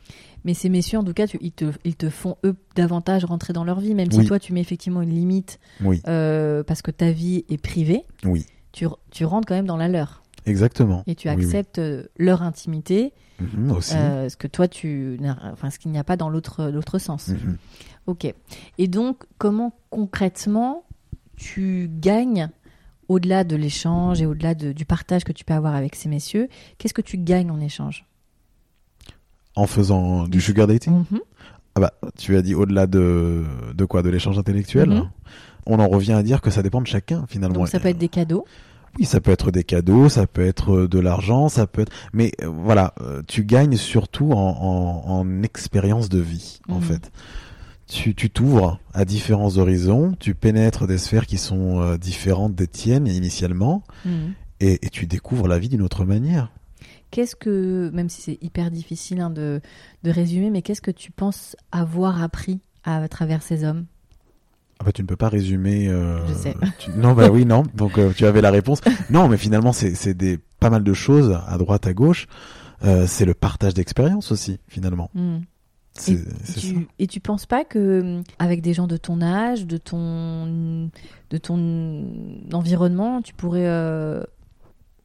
Mais ces messieurs, en tout cas, tu, ils, te, ils te font, eux, davantage rentrer dans leur vie, même oui. si toi, tu mets effectivement une limite oui. euh, parce que ta vie est privée. Oui. Tu, tu rentres quand même dans la leur. Exactement. Et tu acceptes oui, oui. leur intimité, mmh, aussi. Euh, ce que toi tu, enfin ce qu'il n'y a pas dans l'autre, l'autre sens. Mmh. Ok. Et donc, comment concrètement tu gagnes au-delà de l'échange et au-delà de, du partage que tu peux avoir avec ces messieurs? Qu'est-ce que tu gagnes en échange? En faisant du sugar dating? Mm-hmm. Ah bah, tu as dit au-delà de, de quoi? De l'échange intellectuel? Mm-hmm. On en revient à dire que ça dépend de chacun, finalement. Donc ça peut être des cadeaux? Oui, ça peut être des cadeaux, ça peut être de l'argent, ça peut être... Mais euh, voilà, euh, tu gagnes surtout en, en, en expérience de vie, mmh. en fait. Tu, tu t'ouvres à différents horizons, tu pénètres des sphères qui sont euh, différentes des tiennes initialement, mmh. et, et tu découvres la vie d'une autre manière. Qu'est-ce que, même si c'est hyper difficile hein, de, de résumer, mais qu'est-ce que tu penses avoir appris à, à travers ces hommes ? Ah bah, tu ne peux pas résumer. Euh, Je sais. Tu... Non, bah oui, non. Donc euh, tu avais la réponse. Non, mais finalement, c'est, c'est des, pas mal de choses à droite, à gauche. Euh, c'est le partage d'expérience aussi, finalement. Mmh. C'est, et, c'est tu, ça. Et tu penses pas que avec des gens de ton âge, de ton, de ton environnement, tu pourrais euh,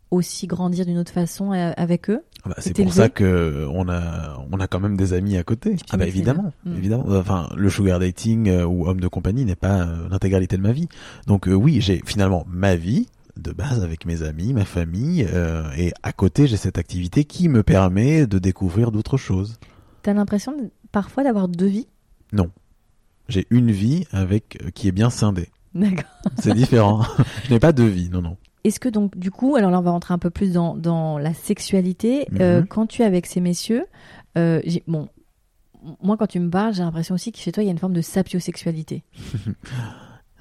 aussi grandir d'une autre façon avec eux? Bah, c'est pour ça que on a on a quand même des amis à côté. Tu ah bah évidemment, mmh. évidemment. Enfin, le sugar dating euh, ou homme de compagnie n'est pas euh, l'intégralité de ma vie. Donc euh, oui, j'ai finalement ma vie de base avec mes amis, ma famille, euh, et à côté j'ai cette activité qui me permet de découvrir d'autres choses. T'as l'impression de, parfois d'avoir deux vies ? Non, j'ai une vie avec euh, qui est bien scindée. D'accord. C'est différent. Je n'ai pas deux vies, non non. Est-ce que donc, du coup, alors là, on va rentrer un peu plus dans, dans la sexualité. Mmh. Euh, quand tu es avec ces messieurs, euh, j'ai, bon, moi, quand tu me parles, j'ai l'impression aussi que chez toi, il y a une forme de sapiosexualité.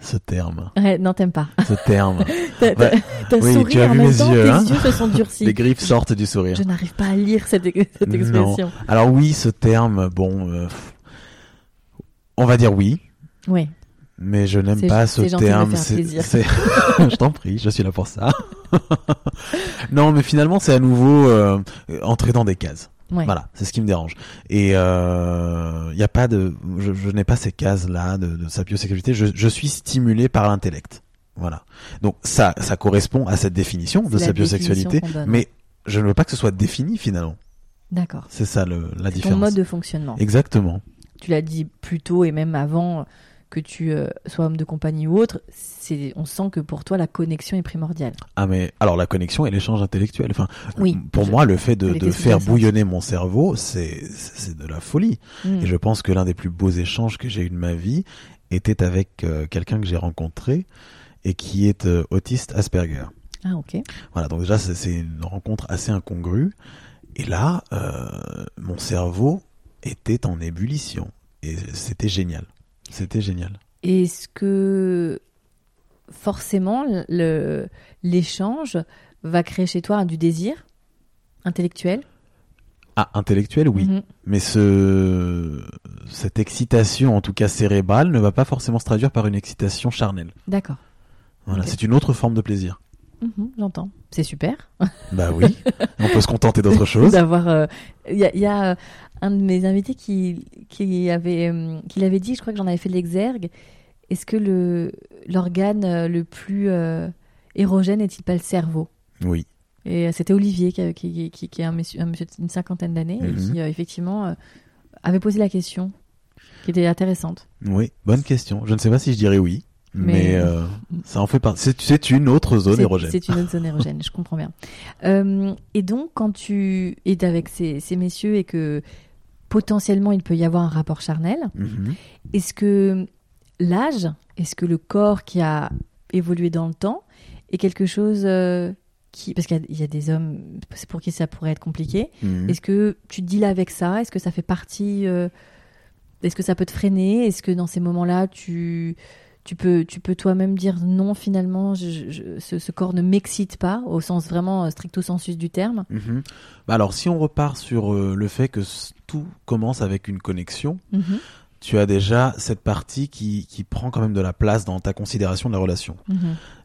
Ce terme. Ouais, non, t'aimes pas. Ce terme. t'as, t'as, ouais. T'as oui, souri en même temps, yeux, tes hein yeux se sont durcis. Les griffes sortent du sourire. Je n'arrive pas à lire cette, cette expression. Non. Alors oui, ce terme, bon, euh, on va dire oui. Oui. Mais je n'aime c'est pas ce terme. C'est, c'est... je t'en prie, je suis là pour ça. Non, mais finalement, c'est à nouveau euh, entrer dans des cases. Ouais. Voilà, c'est ce qui me dérange. Et il euh, y a pas de, je, je n'ai pas ces cases-là de, de sapiosexualité. Je, je suis stimulé par l'intellect. Voilà. Donc ça, ça correspond à cette définition de sapiosexualité, mais je ne veux pas que ce soit défini finalement. D'accord. C'est ça le, la c'est différence. Ton mode de fonctionnement. Exactement. Tu l'as dit plus tôt et même avant. Que tu euh, sois homme de compagnie ou autre, c'est, on sent que pour toi la connexion est primordiale. Ah mais alors la connexion et l'échange intellectuel. Enfin, oui, pour je, moi le fait de, de faire bouillonner mon cerveau, c'est, c'est de la folie. Mmh. Et je pense que l'un des plus beaux échanges que j'ai eu de ma vie était avec euh, quelqu'un que j'ai rencontré et qui est euh, autiste Asperger. Ah ok. Voilà, donc déjà c'est, c'est une rencontre assez incongrue. Et là, euh, mon cerveau était en ébullition et c'était génial. C'était génial. Est-ce que forcément le, l'échange va créer chez toi du désir intellectuel ? Ah, intellectuel, oui. Mm-hmm. Mais ce, cette excitation, en tout cas cérébrale, ne va pas forcément se traduire par une excitation charnelle. D'accord. Voilà, okay. C'est une autre forme de plaisir. Mmh, j'entends, c'est super. Bah oui, on peut se contenter d'autre chose. D'avoir, euh, y a, y a un de mes invités qui, qui avait, euh, qui l'avait dit, je crois que j'en avais fait l'exergue. Est-ce que le l'organe le plus euh, érogène n'est-il pas le cerveau ? Oui. Et c'était Olivier qui, qui, qui, qui est un monsieur, un monsieur d'une cinquantaine d'années mmh. et qui euh, effectivement euh, avait posé la question, qui était intéressante. Oui, bonne question. Je ne sais pas si je dirais oui. Mais, mais euh, ça en fait partie. C'est, c'est une autre zone c'est, érogène. C'est une autre zone érogène, je comprends bien. Euh, et donc, quand tu es avec ces, ces messieurs et que potentiellement il peut y avoir un rapport charnel, mm-hmm. est-ce que l'âge, est-ce que le corps qui a évolué dans le temps est quelque chose euh, qui. Parce qu'il y a, il y a des hommes pour qui ça pourrait être compliqué. Mm-hmm. Est-ce que tu te deals avec ça ? Est-ce que ça fait partie. Euh, est-ce que ça peut te freiner ? Est-ce que dans ces moments-là, tu. Tu peux, tu peux toi-même dire non, finalement, je, je, ce, ce corps ne m'excite pas, au sens vraiment stricto sensus du terme. Mmh. Alors, si on repart sur euh, le fait que tout commence avec une connexion, mmh. tu as déjà cette partie qui, qui prend quand même de la place dans ta considération de la relation. Mmh.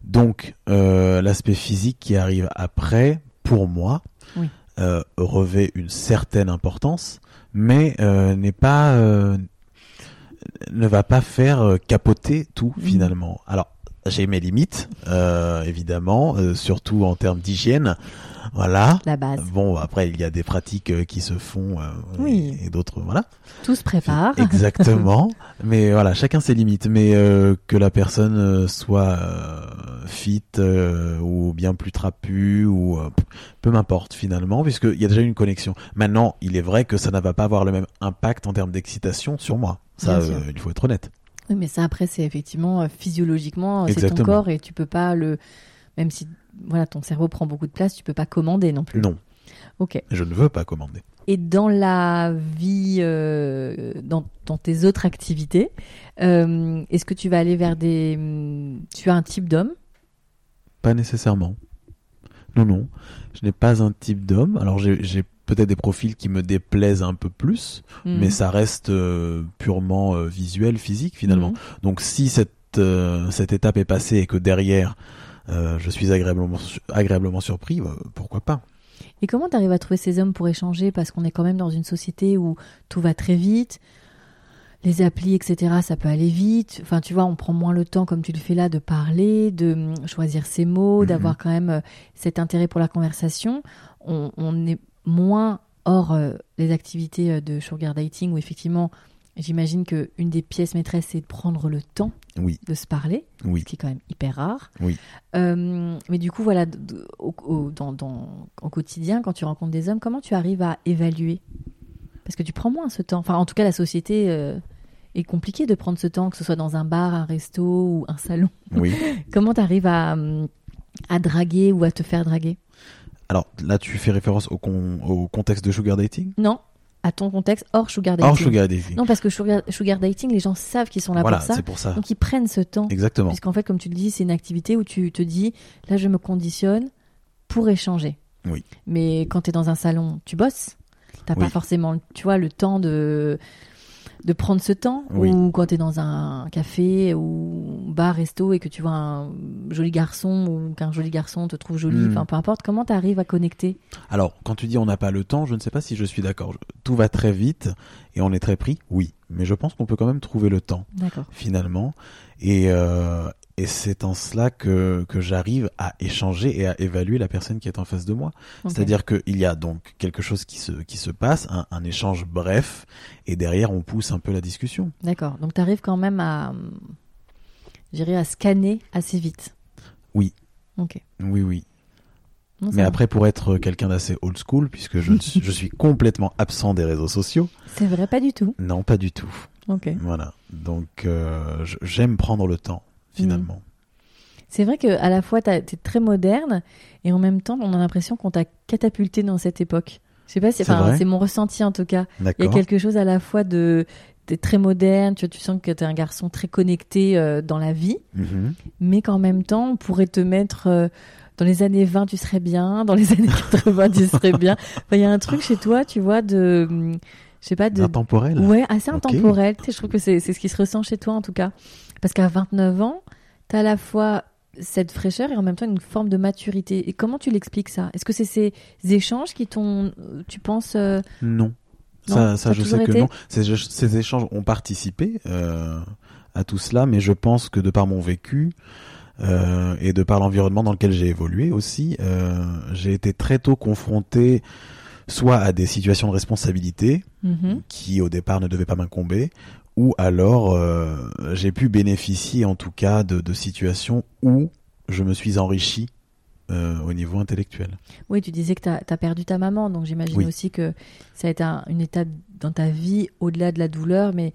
Donc, euh, l'aspect physique qui arrive après, pour moi, oui. euh, revêt une certaine importance, mais euh, n'est pas... Euh, ne va pas faire capoter tout, mmh. finalement. Alors, j'ai mes limites, euh, évidemment, euh, surtout en termes d'hygiène. Voilà. La base. Bon, après, il y a des pratiques qui se font euh, oui. et, et d'autres, voilà. Tout se prépare. Exactement. Mais voilà, chacun ses limites. Mais euh, que la personne soit euh, fit euh, ou bien plus trapue ou euh, peu m'importe finalement, puisqu'il y a déjà une connexion. Maintenant, il est vrai que ça ne va pas avoir le même impact en termes d'excitation sur moi. Ça, euh, il faut être honnête. Oui, mais ça, après, c'est effectivement physiologiquement, exactement. C'est ton corps et tu peux pas le... Même si... Voilà, ton cerveau prend beaucoup de place, tu peux pas commander non plus. Non. Ok. Je ne veux pas commander. Et dans la vie, euh, dans, dans tes autres activités, euh, est-ce que tu vas aller vers des... Tu as un type d'homme ? Pas nécessairement. Non, non. Je n'ai pas un type d'homme. Alors, j'ai, j'ai peut-être des profils qui me déplaisent un peu plus, mmh. mais ça reste euh, purement euh, visuel, physique finalement. Mmh. Donc, si cette, euh, cette étape est passée et que derrière... Euh, je suis agréablement, agréablement surpris, bah, pourquoi pas. Et comment tu arrives à trouver ces hommes pour échanger ? Parce qu'on est quand même dans une société où tout va très vite, les applis, et cetera, ça peut aller vite. Enfin, tu vois, on prend moins le temps, comme tu le fais là, de parler, de choisir ses mots, mm-hmm. d'avoir quand même cet intérêt pour la conversation. On, on est moins hors euh, les activités de sugar dating où effectivement... J'imagine qu'une des pièces maîtresses, c'est de prendre le temps oui. de se parler, oui. ce qui est quand même hyper rare. Oui. Euh, mais du coup, voilà, au, au, dans, dans, au quotidien, quand tu rencontres des hommes, comment tu arrives à évaluer ? Parce que tu prends moins ce temps. Enfin, en tout cas, la société euh, est compliquée de prendre ce temps, que ce soit dans un bar, un resto ou un salon. Oui. Comment tu arrives à, à draguer ou à te faire draguer ? Alors là, tu fais référence au, con, au contexte de sugar dating ? Non. À ton contexte, hors sugar dating. Hors sugar dating. Non, parce que sugar, sugar dating, les gens savent qu'ils sont là voilà, pour ça. Voilà, c'est pour ça. Donc, ils prennent ce temps. Exactement. Puisqu'en fait, comme tu le dis, c'est une activité où tu te dis, là, je me conditionne pour échanger. Oui. Mais quand t'es dans un salon, tu bosses. T'as oui. pas forcément, tu vois, le temps de, de prendre ce temps. Oui. Ou quand t'es dans un café ou bar, resto et que tu vois un joli garçon ou qu'un joli garçon te trouve joli, mmh. enfin, peu importe. Comment t'arrives à connecter ? Alors, quand tu dis on n'a pas le temps, je ne sais pas si je suis d'accord. Je... Tout va très vite et on est très pris, oui. Mais je pense qu'on peut quand même trouver le temps, d'accord. finalement. Et, euh, et c'est en cela que, que j'arrive à échanger et à évaluer la personne qui est en face de moi. Okay. C'est-à-dire qu'il y a donc quelque chose qui se, qui se passe, un, un échange bref, et derrière, on pousse un peu la discussion. D'accord. Donc, tu arrives quand même à, j'irais, à scanner assez vite. Oui. Ok. Oui, oui. Non, mais après, pour être quelqu'un d'assez old school, puisque je, je suis complètement absent des réseaux sociaux. C'est vrai, pas du tout. Non, pas du tout. Ok. Voilà. Donc, euh, j'aime prendre le temps, finalement. Mmh. C'est vrai qu'à la fois, t'as, t'es très moderne, et en même temps, on a l'impression qu'on t'a catapulté dans cette époque. Je sais pas si, enfin, c'est, c'est mon ressenti en tout cas. D'accord. Il y a quelque chose à la fois de... T'es très moderne, tu, tu sens que t'es un garçon très connecté euh, dans la vie, mmh. mais qu'en même temps, on pourrait te mettre... Euh, dans les années vingt, tu serais bien. Dans les années quatre-vingts, tu serais bien. Enfin, il y a un truc chez toi, tu vois, de... Je sais pas, de... Intemporel. Ouais, assez intemporel. Okay. Je trouve que c'est, c'est ce qui se ressent chez toi, en tout cas. Parce qu'à vingt-neuf ans, t'as à la fois cette fraîcheur et en même temps une forme de maturité. Et comment tu l'expliques, ça ? Est-ce que c'est ces échanges qui t'ont... Tu penses... Euh... Non. non. Ça, ça je sais été... que non. Ces, ces échanges ont participé euh, à tout cela, mais je pense que de par mon vécu... Euh, et de par l'environnement dans lequel j'ai évolué aussi, euh, j'ai été très tôt confronté soit à des situations de responsabilité mmh. qui au départ ne devaient pas m'incomber, ou alors euh, j'ai pu bénéficier en tout cas de, de situations où je me suis enrichi euh, au niveau intellectuel. Oui, tu disais que tu as perdu ta maman, donc j'imagine oui. aussi que ça a été un, une étape dans ta vie au-delà de la douleur, mais...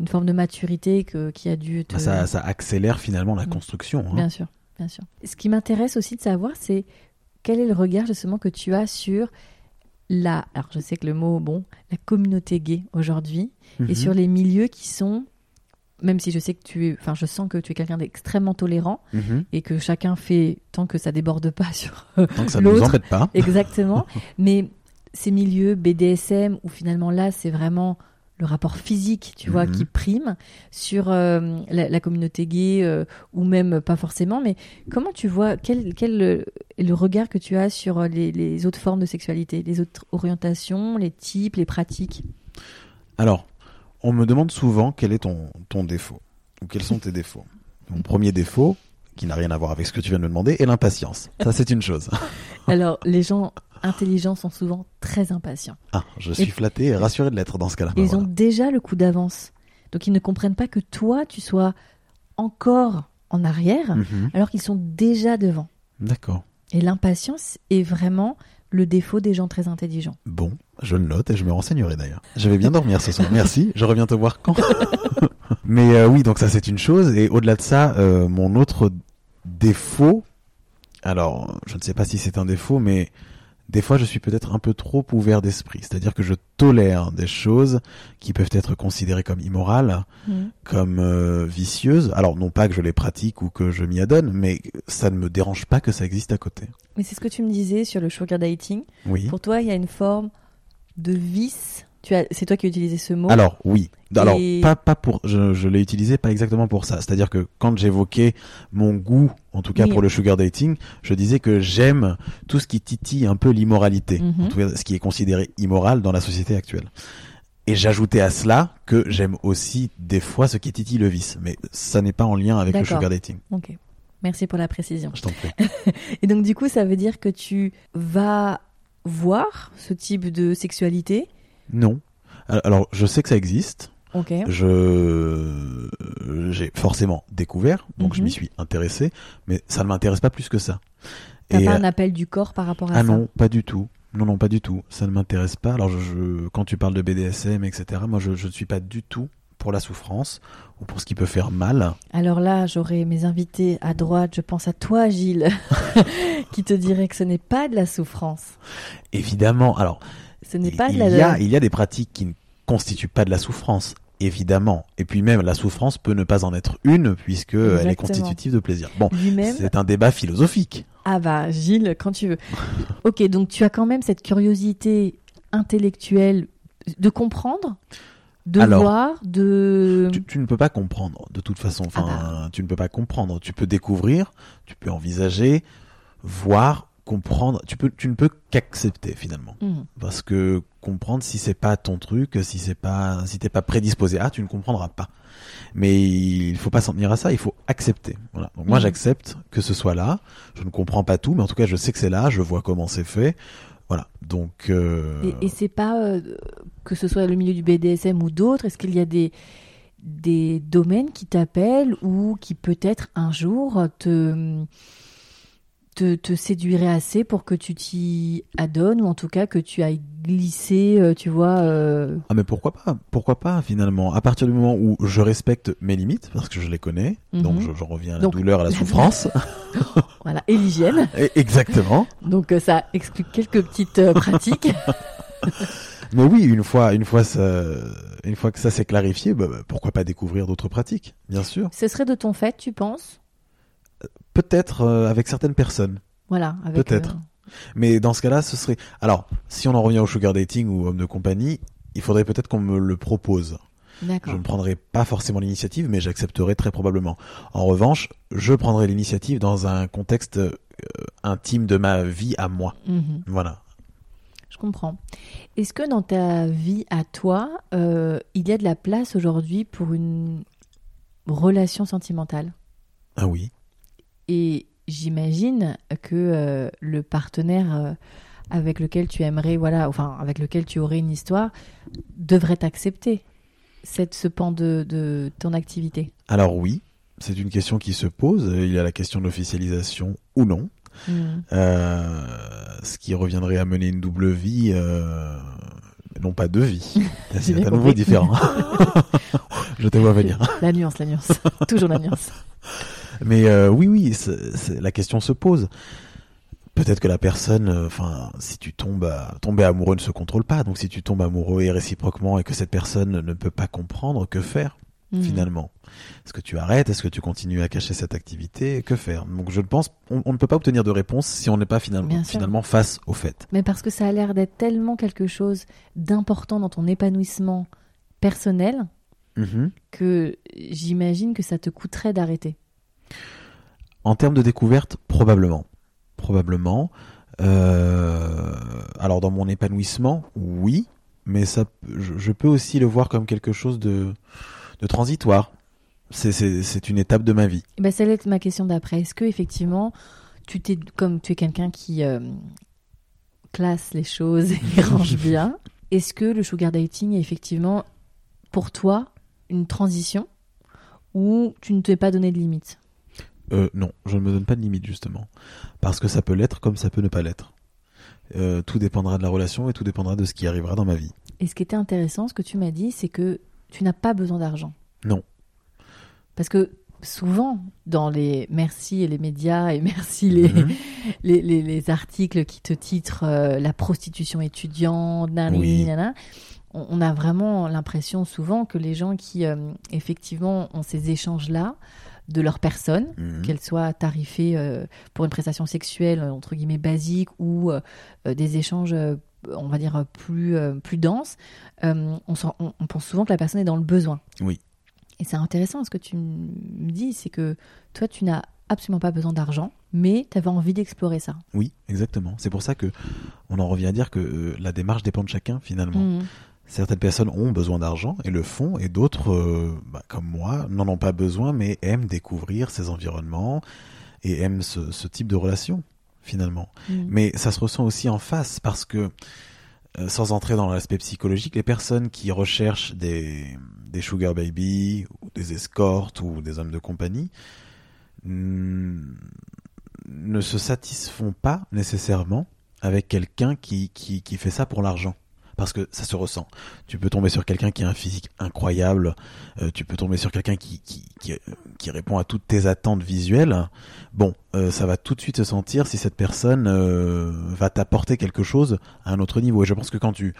une forme de maturité que, qui a dû te... Ça, ça accélère finalement la construction. Bien hein. sûr, bien sûr. Ce qui m'intéresse aussi de savoir, c'est quel est le regard justement que tu as sur la... Alors je sais que le mot, bon, la communauté gay aujourd'hui, mm-hmm. et sur les milieux qui sont... Même si je sais que tu es... Enfin, je sens que tu es quelqu'un d'extrêmement tolérant, mm-hmm. et que chacun fait tant que ça déborde pas sur l'autre. Tant que ça ne nous embête pas. Exactement. Mais ces milieux B D S M, où finalement là, c'est vraiment... le rapport physique, tu vois, mmh. qui prime sur euh, la, la communauté gay euh, ou même pas forcément, mais comment tu vois, quel, quel euh, est le regard que tu as sur les, les autres formes de sexualité, les autres orientations, les types, les pratiques ? Alors, on me demande souvent quel est ton, ton défaut, ou quels sont tes défauts. Mon premier défaut, qui n'a rien à voir avec ce que tu viens de me demander, et l'impatience. Ça, c'est une chose. Alors, les gens intelligents sont souvent très impatients. Ah, je suis et flatté et rassuré de l'être dans ce cas-là. Ils voilà. ont déjà le coup d'avance. Donc, ils ne comprennent pas que toi, tu sois encore en arrière, mm-hmm. alors qu'ils sont déjà devant. D'accord. Et l'impatience est vraiment le défaut des gens très intelligents. Bon, je le note et je me renseignerai d'ailleurs. Je vais bien dormir ce soir, merci. Je reviens te voir quand. Mais euh, oui, donc ça c'est une chose. Et au-delà de ça, euh, mon autre défaut, alors je ne sais pas si c'est un défaut, mais des fois je suis peut-être un peu trop ouvert d'esprit. C'est-à-dire que je tolère des choses qui peuvent être considérées comme immorales, mmh. comme euh, vicieuses. Alors non pas que je les pratique ou que je m'y adonne, mais ça ne me dérange pas que ça existe à côté. Mais c'est ce que tu me disais sur le sugar dating. Oui. Pour toi, il y a une forme de vice. Tu as, c'est toi qui as utilisé ce mot. Alors oui, alors et... pas pas pour, je, je l'ai utilisé pas exactement pour ça. C'est-à-dire que quand j'évoquais mon goût, en tout cas oui. pour le sugar dating, je disais que j'aime tout ce qui titille un peu l'immoralité, mm-hmm. en tout cas, ce qui est considéré immoral dans la société actuelle. Et j'ajoutais à cela que j'aime aussi des fois ce qui titille le vice, mais ça n'est pas en lien avec D'accord. le sugar dating. Ok, merci pour la précision. Je t'en prie. Et donc du coup, ça veut dire que tu vas voir ce type de sexualité. Non. Alors, je sais que ça existe. Ok. Je j'ai forcément découvert, donc mm-hmm. je m'y suis intéressé, mais ça ne m'intéresse pas plus que ça. T'as Et... pas un appel du corps par rapport à ah ça ? Ah non, pas du tout. Non, non, pas du tout. Ça ne m'intéresse pas. Alors, je, je... quand tu parles de B D S M, et cetera, moi, je, je ne suis pas du tout pour la souffrance ou pour ce qui peut faire mal. Alors là, j'aurais mes invités à droite. Je pense à toi, Gilles, qui te dirait que ce n'est pas de la souffrance. Évidemment. Alors. Ce n'est pas il, la... y a, il y a des pratiques qui ne constituent pas de la souffrance, évidemment. Et puis même, la souffrance peut ne pas en être une, puisqu'elle est constitutive de plaisir. Bon, Lui-même... c'est un débat philosophique. Ah bah, Gilles, quand tu veux. Ok, donc tu as quand même cette curiosité intellectuelle de comprendre, de Alors, voir, de... Tu, tu ne peux pas comprendre, de toute façon. Enfin, ah bah. Tu ne peux pas comprendre. Tu peux découvrir, tu peux envisager, voir... comprendre, tu peux, tu ne peux qu'accepter finalement, mmh. parce que comprendre si c'est pas ton truc, si c'est pas, si t'es pas prédisposé à, tu ne comprendras pas. Mais il faut pas s'en tenir à ça, il faut accepter. Voilà. Donc mmh. moi j'accepte que ce soit là. Je ne comprends pas tout, mais en tout cas je sais que c'est là, je vois comment c'est fait. Voilà. Donc. Euh... Et, et c'est pas euh, que ce soit le milieu du B D S M ou d'autres. Est-ce qu'il y a des des domaines qui t'appellent ou qui peut-être un jour te Te, te séduirait assez pour que tu t'y adonnes, ou en tout cas que tu ailles glisser, tu vois euh... Ah mais pourquoi pas, pourquoi pas finalement. À partir du moment où je respecte mes limites, parce que je les connais, mm-hmm. donc je, je reviens à la donc... douleur, à la souffrance. Voilà, et l'hygiène. Exactement. Donc ça exclut quelques petites euh, pratiques. Mais oui, une fois, une fois, ça, une fois que ça s'est clarifié, bah, bah, pourquoi pas découvrir d'autres pratiques, bien sûr. Ce serait de ton fait, tu penses ? Peut-être euh, avec certaines personnes. Voilà, avec peut-être. Euh... Mais dans ce cas-là, ce serait... Alors, si on en revient au sugar dating ou homme de compagnie, il faudrait peut-être qu'on me le propose. D'accord. Je ne prendrai pas forcément l'initiative, mais j'accepterai très probablement. En revanche, je prendrai l'initiative dans un contexte euh, intime de ma vie à moi. Mm-hmm. Voilà. Je comprends. Est-ce que dans ta vie à toi, euh, il y a de la place aujourd'hui pour une relation sentimentale ? Ah oui. Et j'imagine que euh, le partenaire euh, avec lequel tu aimerais, voilà, enfin, avec lequel tu aurais une histoire, devrait accepter cette, ce pan de, de ton activité. Alors oui, c'est une question qui se pose. Il y a la question de l'officialisation ou non. Mmh. Euh, ce qui reviendrait à mener une double vie, euh, non pas deux vies. C'est à nouveau différent. Je te vois venir. La nuance, la nuance. Toujours la nuance. Mais euh, oui, oui, c'est, c'est, la question se pose. Peut-être que la personne, enfin, euh, si tu tombes, à, tomber amoureux ne se contrôle pas. Donc, si tu tombes amoureux et réciproquement et que cette personne ne peut pas comprendre, que faire mmh. finalement ? Est-ce que tu arrêtes ? Est-ce que tu continues à cacher cette activité ? Que faire ? Donc, je pense, on, on ne peut pas obtenir de réponse si on n'est pas finalement, finalement face au fait. Mais parce que ça a l'air d'être tellement quelque chose d'important dans ton épanouissement personnel mmh. que j'imagine que ça te coûterait d'arrêter. En termes de découverte, probablement. Probablement. Euh... Alors, dans mon épanouissement, oui, mais ça, je, je peux aussi le voir comme quelque chose de, de transitoire. C'est, c'est, c'est une étape de ma vie. Et ben, ça allait être ma question d'après. Est-ce que, effectivement, tu t'es, comme tu es quelqu'un qui euh, classe les choses et les range bien, est-ce que le sugar dating est effectivement, pour toi, une transition où tu ne t'es pas donné de limite ? euh, Non, je ne me donne pas de limite, justement. Parce que ça peut l'être comme ça peut ne pas l'être. Euh, tout dépendra de la relation et tout dépendra de ce qui arrivera dans ma vie. Et ce qui était intéressant, ce que tu m'as dit, c'est que tu n'as pas besoin d'argent. Non. Parce que souvent, dans les merci et les médias et merci les, mmh. les, les, les articles qui te titrent euh, la prostitution étudiante, nan, oui. nan, on, on a vraiment l'impression souvent que les gens qui, euh, effectivement, ont ces échanges-là de leur personne, mmh. qu'elles soient tarifées euh, pour une prestation sexuelle, entre guillemets, basique ou euh, des échanges euh, on va dire plus, euh, plus dense, euh, on, on, on pense souvent que la personne est dans le besoin. Oui. Et c'est intéressant, ce que tu me dis, c'est que toi, tu n'as absolument pas besoin d'argent, mais tu avais envie d'explorer ça. Oui, exactement. C'est pour ça qu'on en revient à dire que euh, la démarche dépend de chacun, finalement. Mmh. Certaines personnes ont besoin d'argent et le font, et d'autres, euh, bah, comme moi, n'en ont pas besoin, mais aiment découvrir ces environnements et aiment ce, ce type de relation. Finalement. Mmh. Mais ça se ressent aussi en face parce que, euh, sans entrer dans l'aspect psychologique, les personnes qui recherchent des, des sugar baby, ou des escortes ou des hommes de compagnie n- ne se satisfont pas nécessairement avec quelqu'un qui, qui, qui fait ça pour l'argent. Parce que ça se ressent. Tu peux tomber sur quelqu'un qui a un physique incroyable, euh, tu peux tomber sur quelqu'un qui, qui, qui, qui répond à toutes tes attentes visuelles. Bon, euh, ça va tout de suite se sentir si cette personne euh, va t'apporter quelque chose à un autre niveau. Et je pense que quand tu,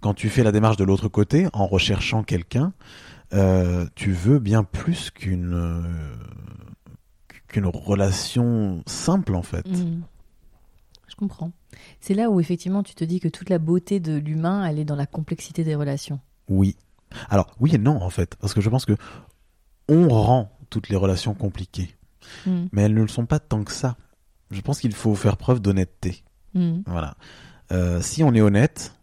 quand tu fais la démarche de l'autre côté, en recherchant quelqu'un, euh, tu veux bien plus qu'une, euh, qu'une relation simple, en fait. Mmh. Je comprends. C'est là où effectivement tu te dis que toute la beauté de l'humain, elle est dans la complexité des relations. Oui. Alors oui et non en fait, parce que je pense que on rend toutes les relations compliquées, mmh. mais elles ne le sont pas tant que ça. Je pense qu'il faut faire preuve d'honnêteté. Mmh. Voilà. Euh, si on est honnête,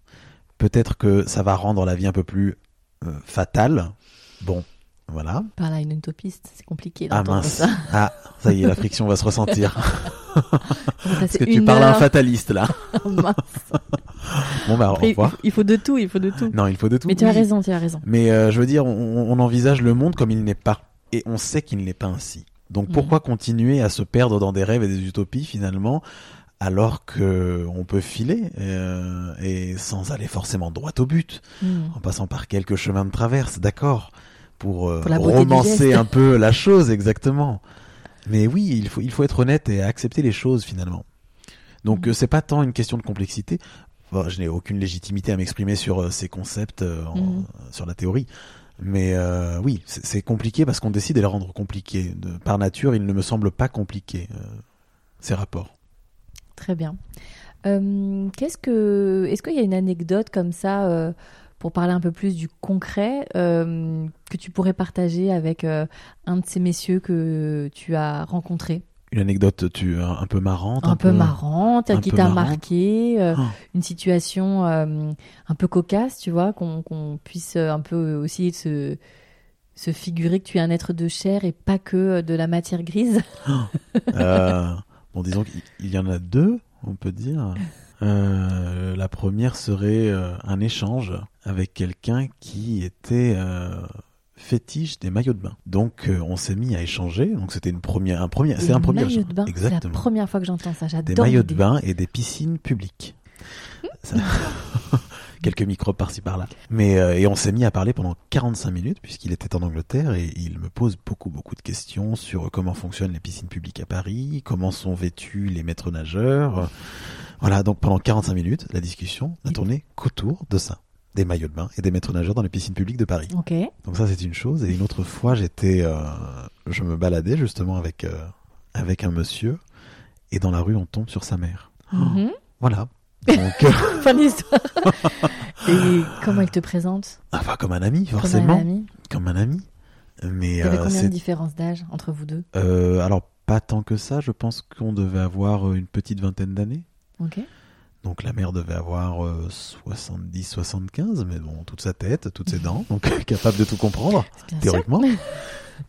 peut-être que ça va rendre la vie un peu plus euh, fatale. Bon. Voilà. Par là, une utopiste, c'est compliqué. Ah mince, ça. Ah, ça y est, la friction va se ressentir. Parce que tu parles heure. à un fataliste, là. Mince. Bon, bah, Après, au revoir. Il faut de tout, il faut de tout. Non, il faut de tout. Mais tu oui. as raison, tu as raison. Mais euh, je veux dire, on, on envisage le monde comme il n'est pas. Et on sait qu'il n'est pas ainsi. Donc pourquoi mmh. continuer à se perdre dans des rêves et des utopies, finalement, alors qu'on peut filer euh, et sans aller forcément droit au but, mmh. en passant par quelques chemins de traverse, d'accord ? Pour, euh, pour romancer un peu la chose, exactement. Mais oui, il faut, il faut être honnête et accepter les choses, finalement. Donc, mmh. c'est pas tant une question de complexité. Bon, je n'ai aucune légitimité à m'exprimer sur euh, ces concepts, euh, en, mmh. sur la théorie. Mais euh, oui, c'est, c'est compliqué parce qu'on décide de les rendre compliqués. De, par nature, il ne me semble pas compliqué, euh, ces rapports. Très bien. Euh, qu'est-ce que, est-ce qu'il y a une anecdote comme ça euh... pour parler un peu plus du concret, euh, que tu pourrais partager avec euh, un de ces messieurs que tu as rencontré ? Une anecdote tu, un, un peu marrante Un, un peu, peu marrante, un qui peu t'a marrant. marqué, euh, oh. une situation euh, un peu cocasse, tu vois, qu'on, qu'on puisse un peu aussi se, se figurer que tu es un être de chair et pas que de la matière grise. Oh. euh, bon, disons qu'il y en a deux, on peut dire. Euh, la première serait euh, un échange avec quelqu'un qui était euh, fétiche des maillots de bain. Donc euh, on s'est mis à échanger. Donc c'était une première, un premier, et c'est un premier échange. C'est la première fois que j'entends ça. J'adore. Des maillots de bain et des piscines publiques. Ça... Quelques microbes par-ci par-là. Mais euh, et on s'est mis à parler pendant quarante-cinq minutes puisqu'il était en Angleterre et il me pose beaucoup beaucoup de questions sur comment fonctionnent les piscines publiques à Paris, comment sont vêtus les maîtres nageurs. Voilà, donc pendant quarante-cinq minutes, la discussion n'a tourné qu'autour de ça, des maillots de bain et des maîtres nageurs dans les piscines publiques de Paris. Ok. Donc ça c'est une chose. Et une autre fois, j'étais, euh, je me baladais justement avec euh, avec un monsieur et dans la rue on tombe sur sa mère. Mm-hmm. Oh, voilà. Donc, euh... fin de l'histoire. Et comment il te présente ? Ah bah comme un ami, forcément. Comme un ami. Comme un ami. Mais il y avait euh, combien c'est... de différence d'âge entre vous deux ? euh, Alors pas tant que ça. Je pense qu'on devait avoir une petite vingtaine d'années. Ok. Donc la mère devait avoir euh, soixante-dix, soixante-quinze, mais bon, toute sa tête, toutes ses dents, donc capable de tout comprendre, théoriquement. Sûr.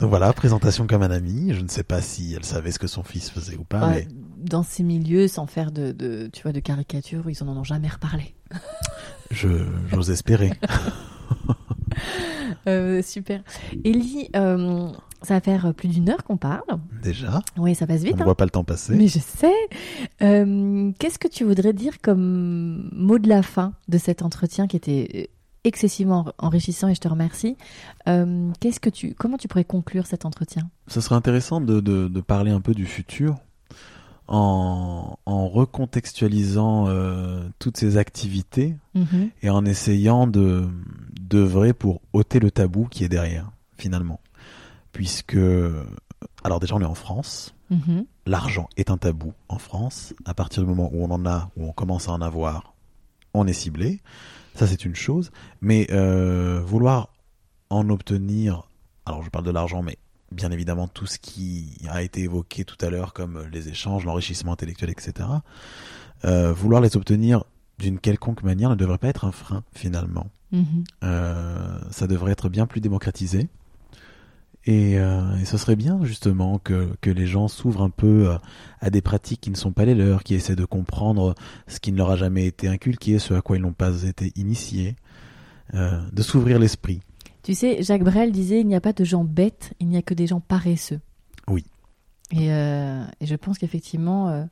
Donc voilà, présentation comme un ami. Je ne sais pas si elle savait ce que son fils faisait ou pas. Ouais, mais... Dans ces milieux, sans faire de, de, tu vois, de caricature, ils n'en ont jamais reparlé. Je, j'ose espérer. euh, super. Ellie, euh, ça va faire plus d'une heure qu'on parle. Déjà ? Oui, ça passe vite. On ne hein. voit pas le temps passer. Mais je sais. Euh, qu'est-ce que tu voudrais dire comme mot de la fin de cet entretien qui était... excessivement enrichissant et je te remercie. Euh, qu'est-ce que tu, comment tu pourrais conclure cet entretien ? Ce serait intéressant de, de, de parler un peu du futur en, en recontextualisant euh, toutes ces activités mm-hmm. et en essayant de, d'œuvrer pour ôter le tabou qui est derrière, finalement. Puisque, alors déjà on est en France, mm-hmm. l'argent est un tabou en France. À partir du moment où on en a, où on commence à en avoir, on est ciblé. Ça, c'est une chose, mais euh, vouloir en obtenir, alors je parle de l'argent, mais bien évidemment tout ce qui a été évoqué tout à l'heure comme les échanges, l'enrichissement intellectuel, et cetera, euh, vouloir les obtenir d'une quelconque manière ne devrait pas être un frein, finalement. Mm-hmm. Euh, ça devrait être bien plus démocratisé, et, euh, et ce serait bien, justement, que, que les gens s'ouvrent un peu à, à des pratiques qui ne sont pas les leurs, qui essaient de comprendre ce qui ne leur a jamais été inculqué, ce à quoi ils n'ont pas été initiés, euh, de s'ouvrir l'esprit. Tu sais, Jacques Brel disait « Il n'y a pas de gens bêtes, il n'y a que des gens paresseux ». Oui. Et, euh, et je pense qu'effectivement, euh,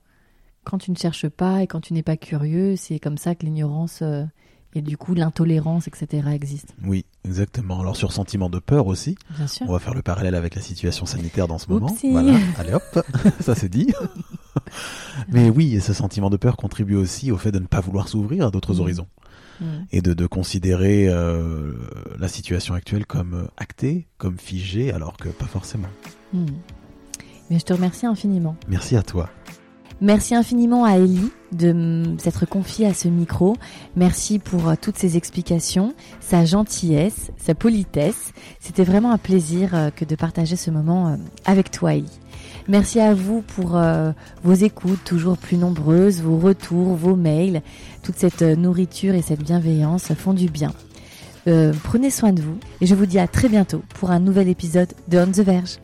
quand tu ne cherches pas et quand tu n'es pas curieux, c'est comme ça que l'ignorance... Euh, et du coup, l'intolérance, et cetera existe. Oui, exactement. Alors, sur sentiment de peur aussi, bien sûr. On va faire le parallèle avec la situation sanitaire dans ce moment. Oupsie. Voilà, allez hop, ça c'est dit. Mais oui, et ce sentiment de peur contribue aussi au fait de ne pas vouloir s'ouvrir à d'autres mmh. horizons. Mmh. Et de, de considérer euh, la situation actuelle comme actée, comme figée, alors que pas forcément. Mmh. Mais je te remercie infiniment. Merci à toi. Merci infiniment à Ellie de s'être confiée à ce micro. Merci pour toutes ses explications, sa gentillesse, sa politesse. C'était vraiment un plaisir que de partager ce moment avec toi, Ellie. Merci à vous pour euh, vos écoutes toujours plus nombreuses, vos retours, vos mails. Toute cette nourriture et cette bienveillance font du bien. Euh, prenez soin de vous et je vous dis à très bientôt pour un nouvel épisode de On the Verge.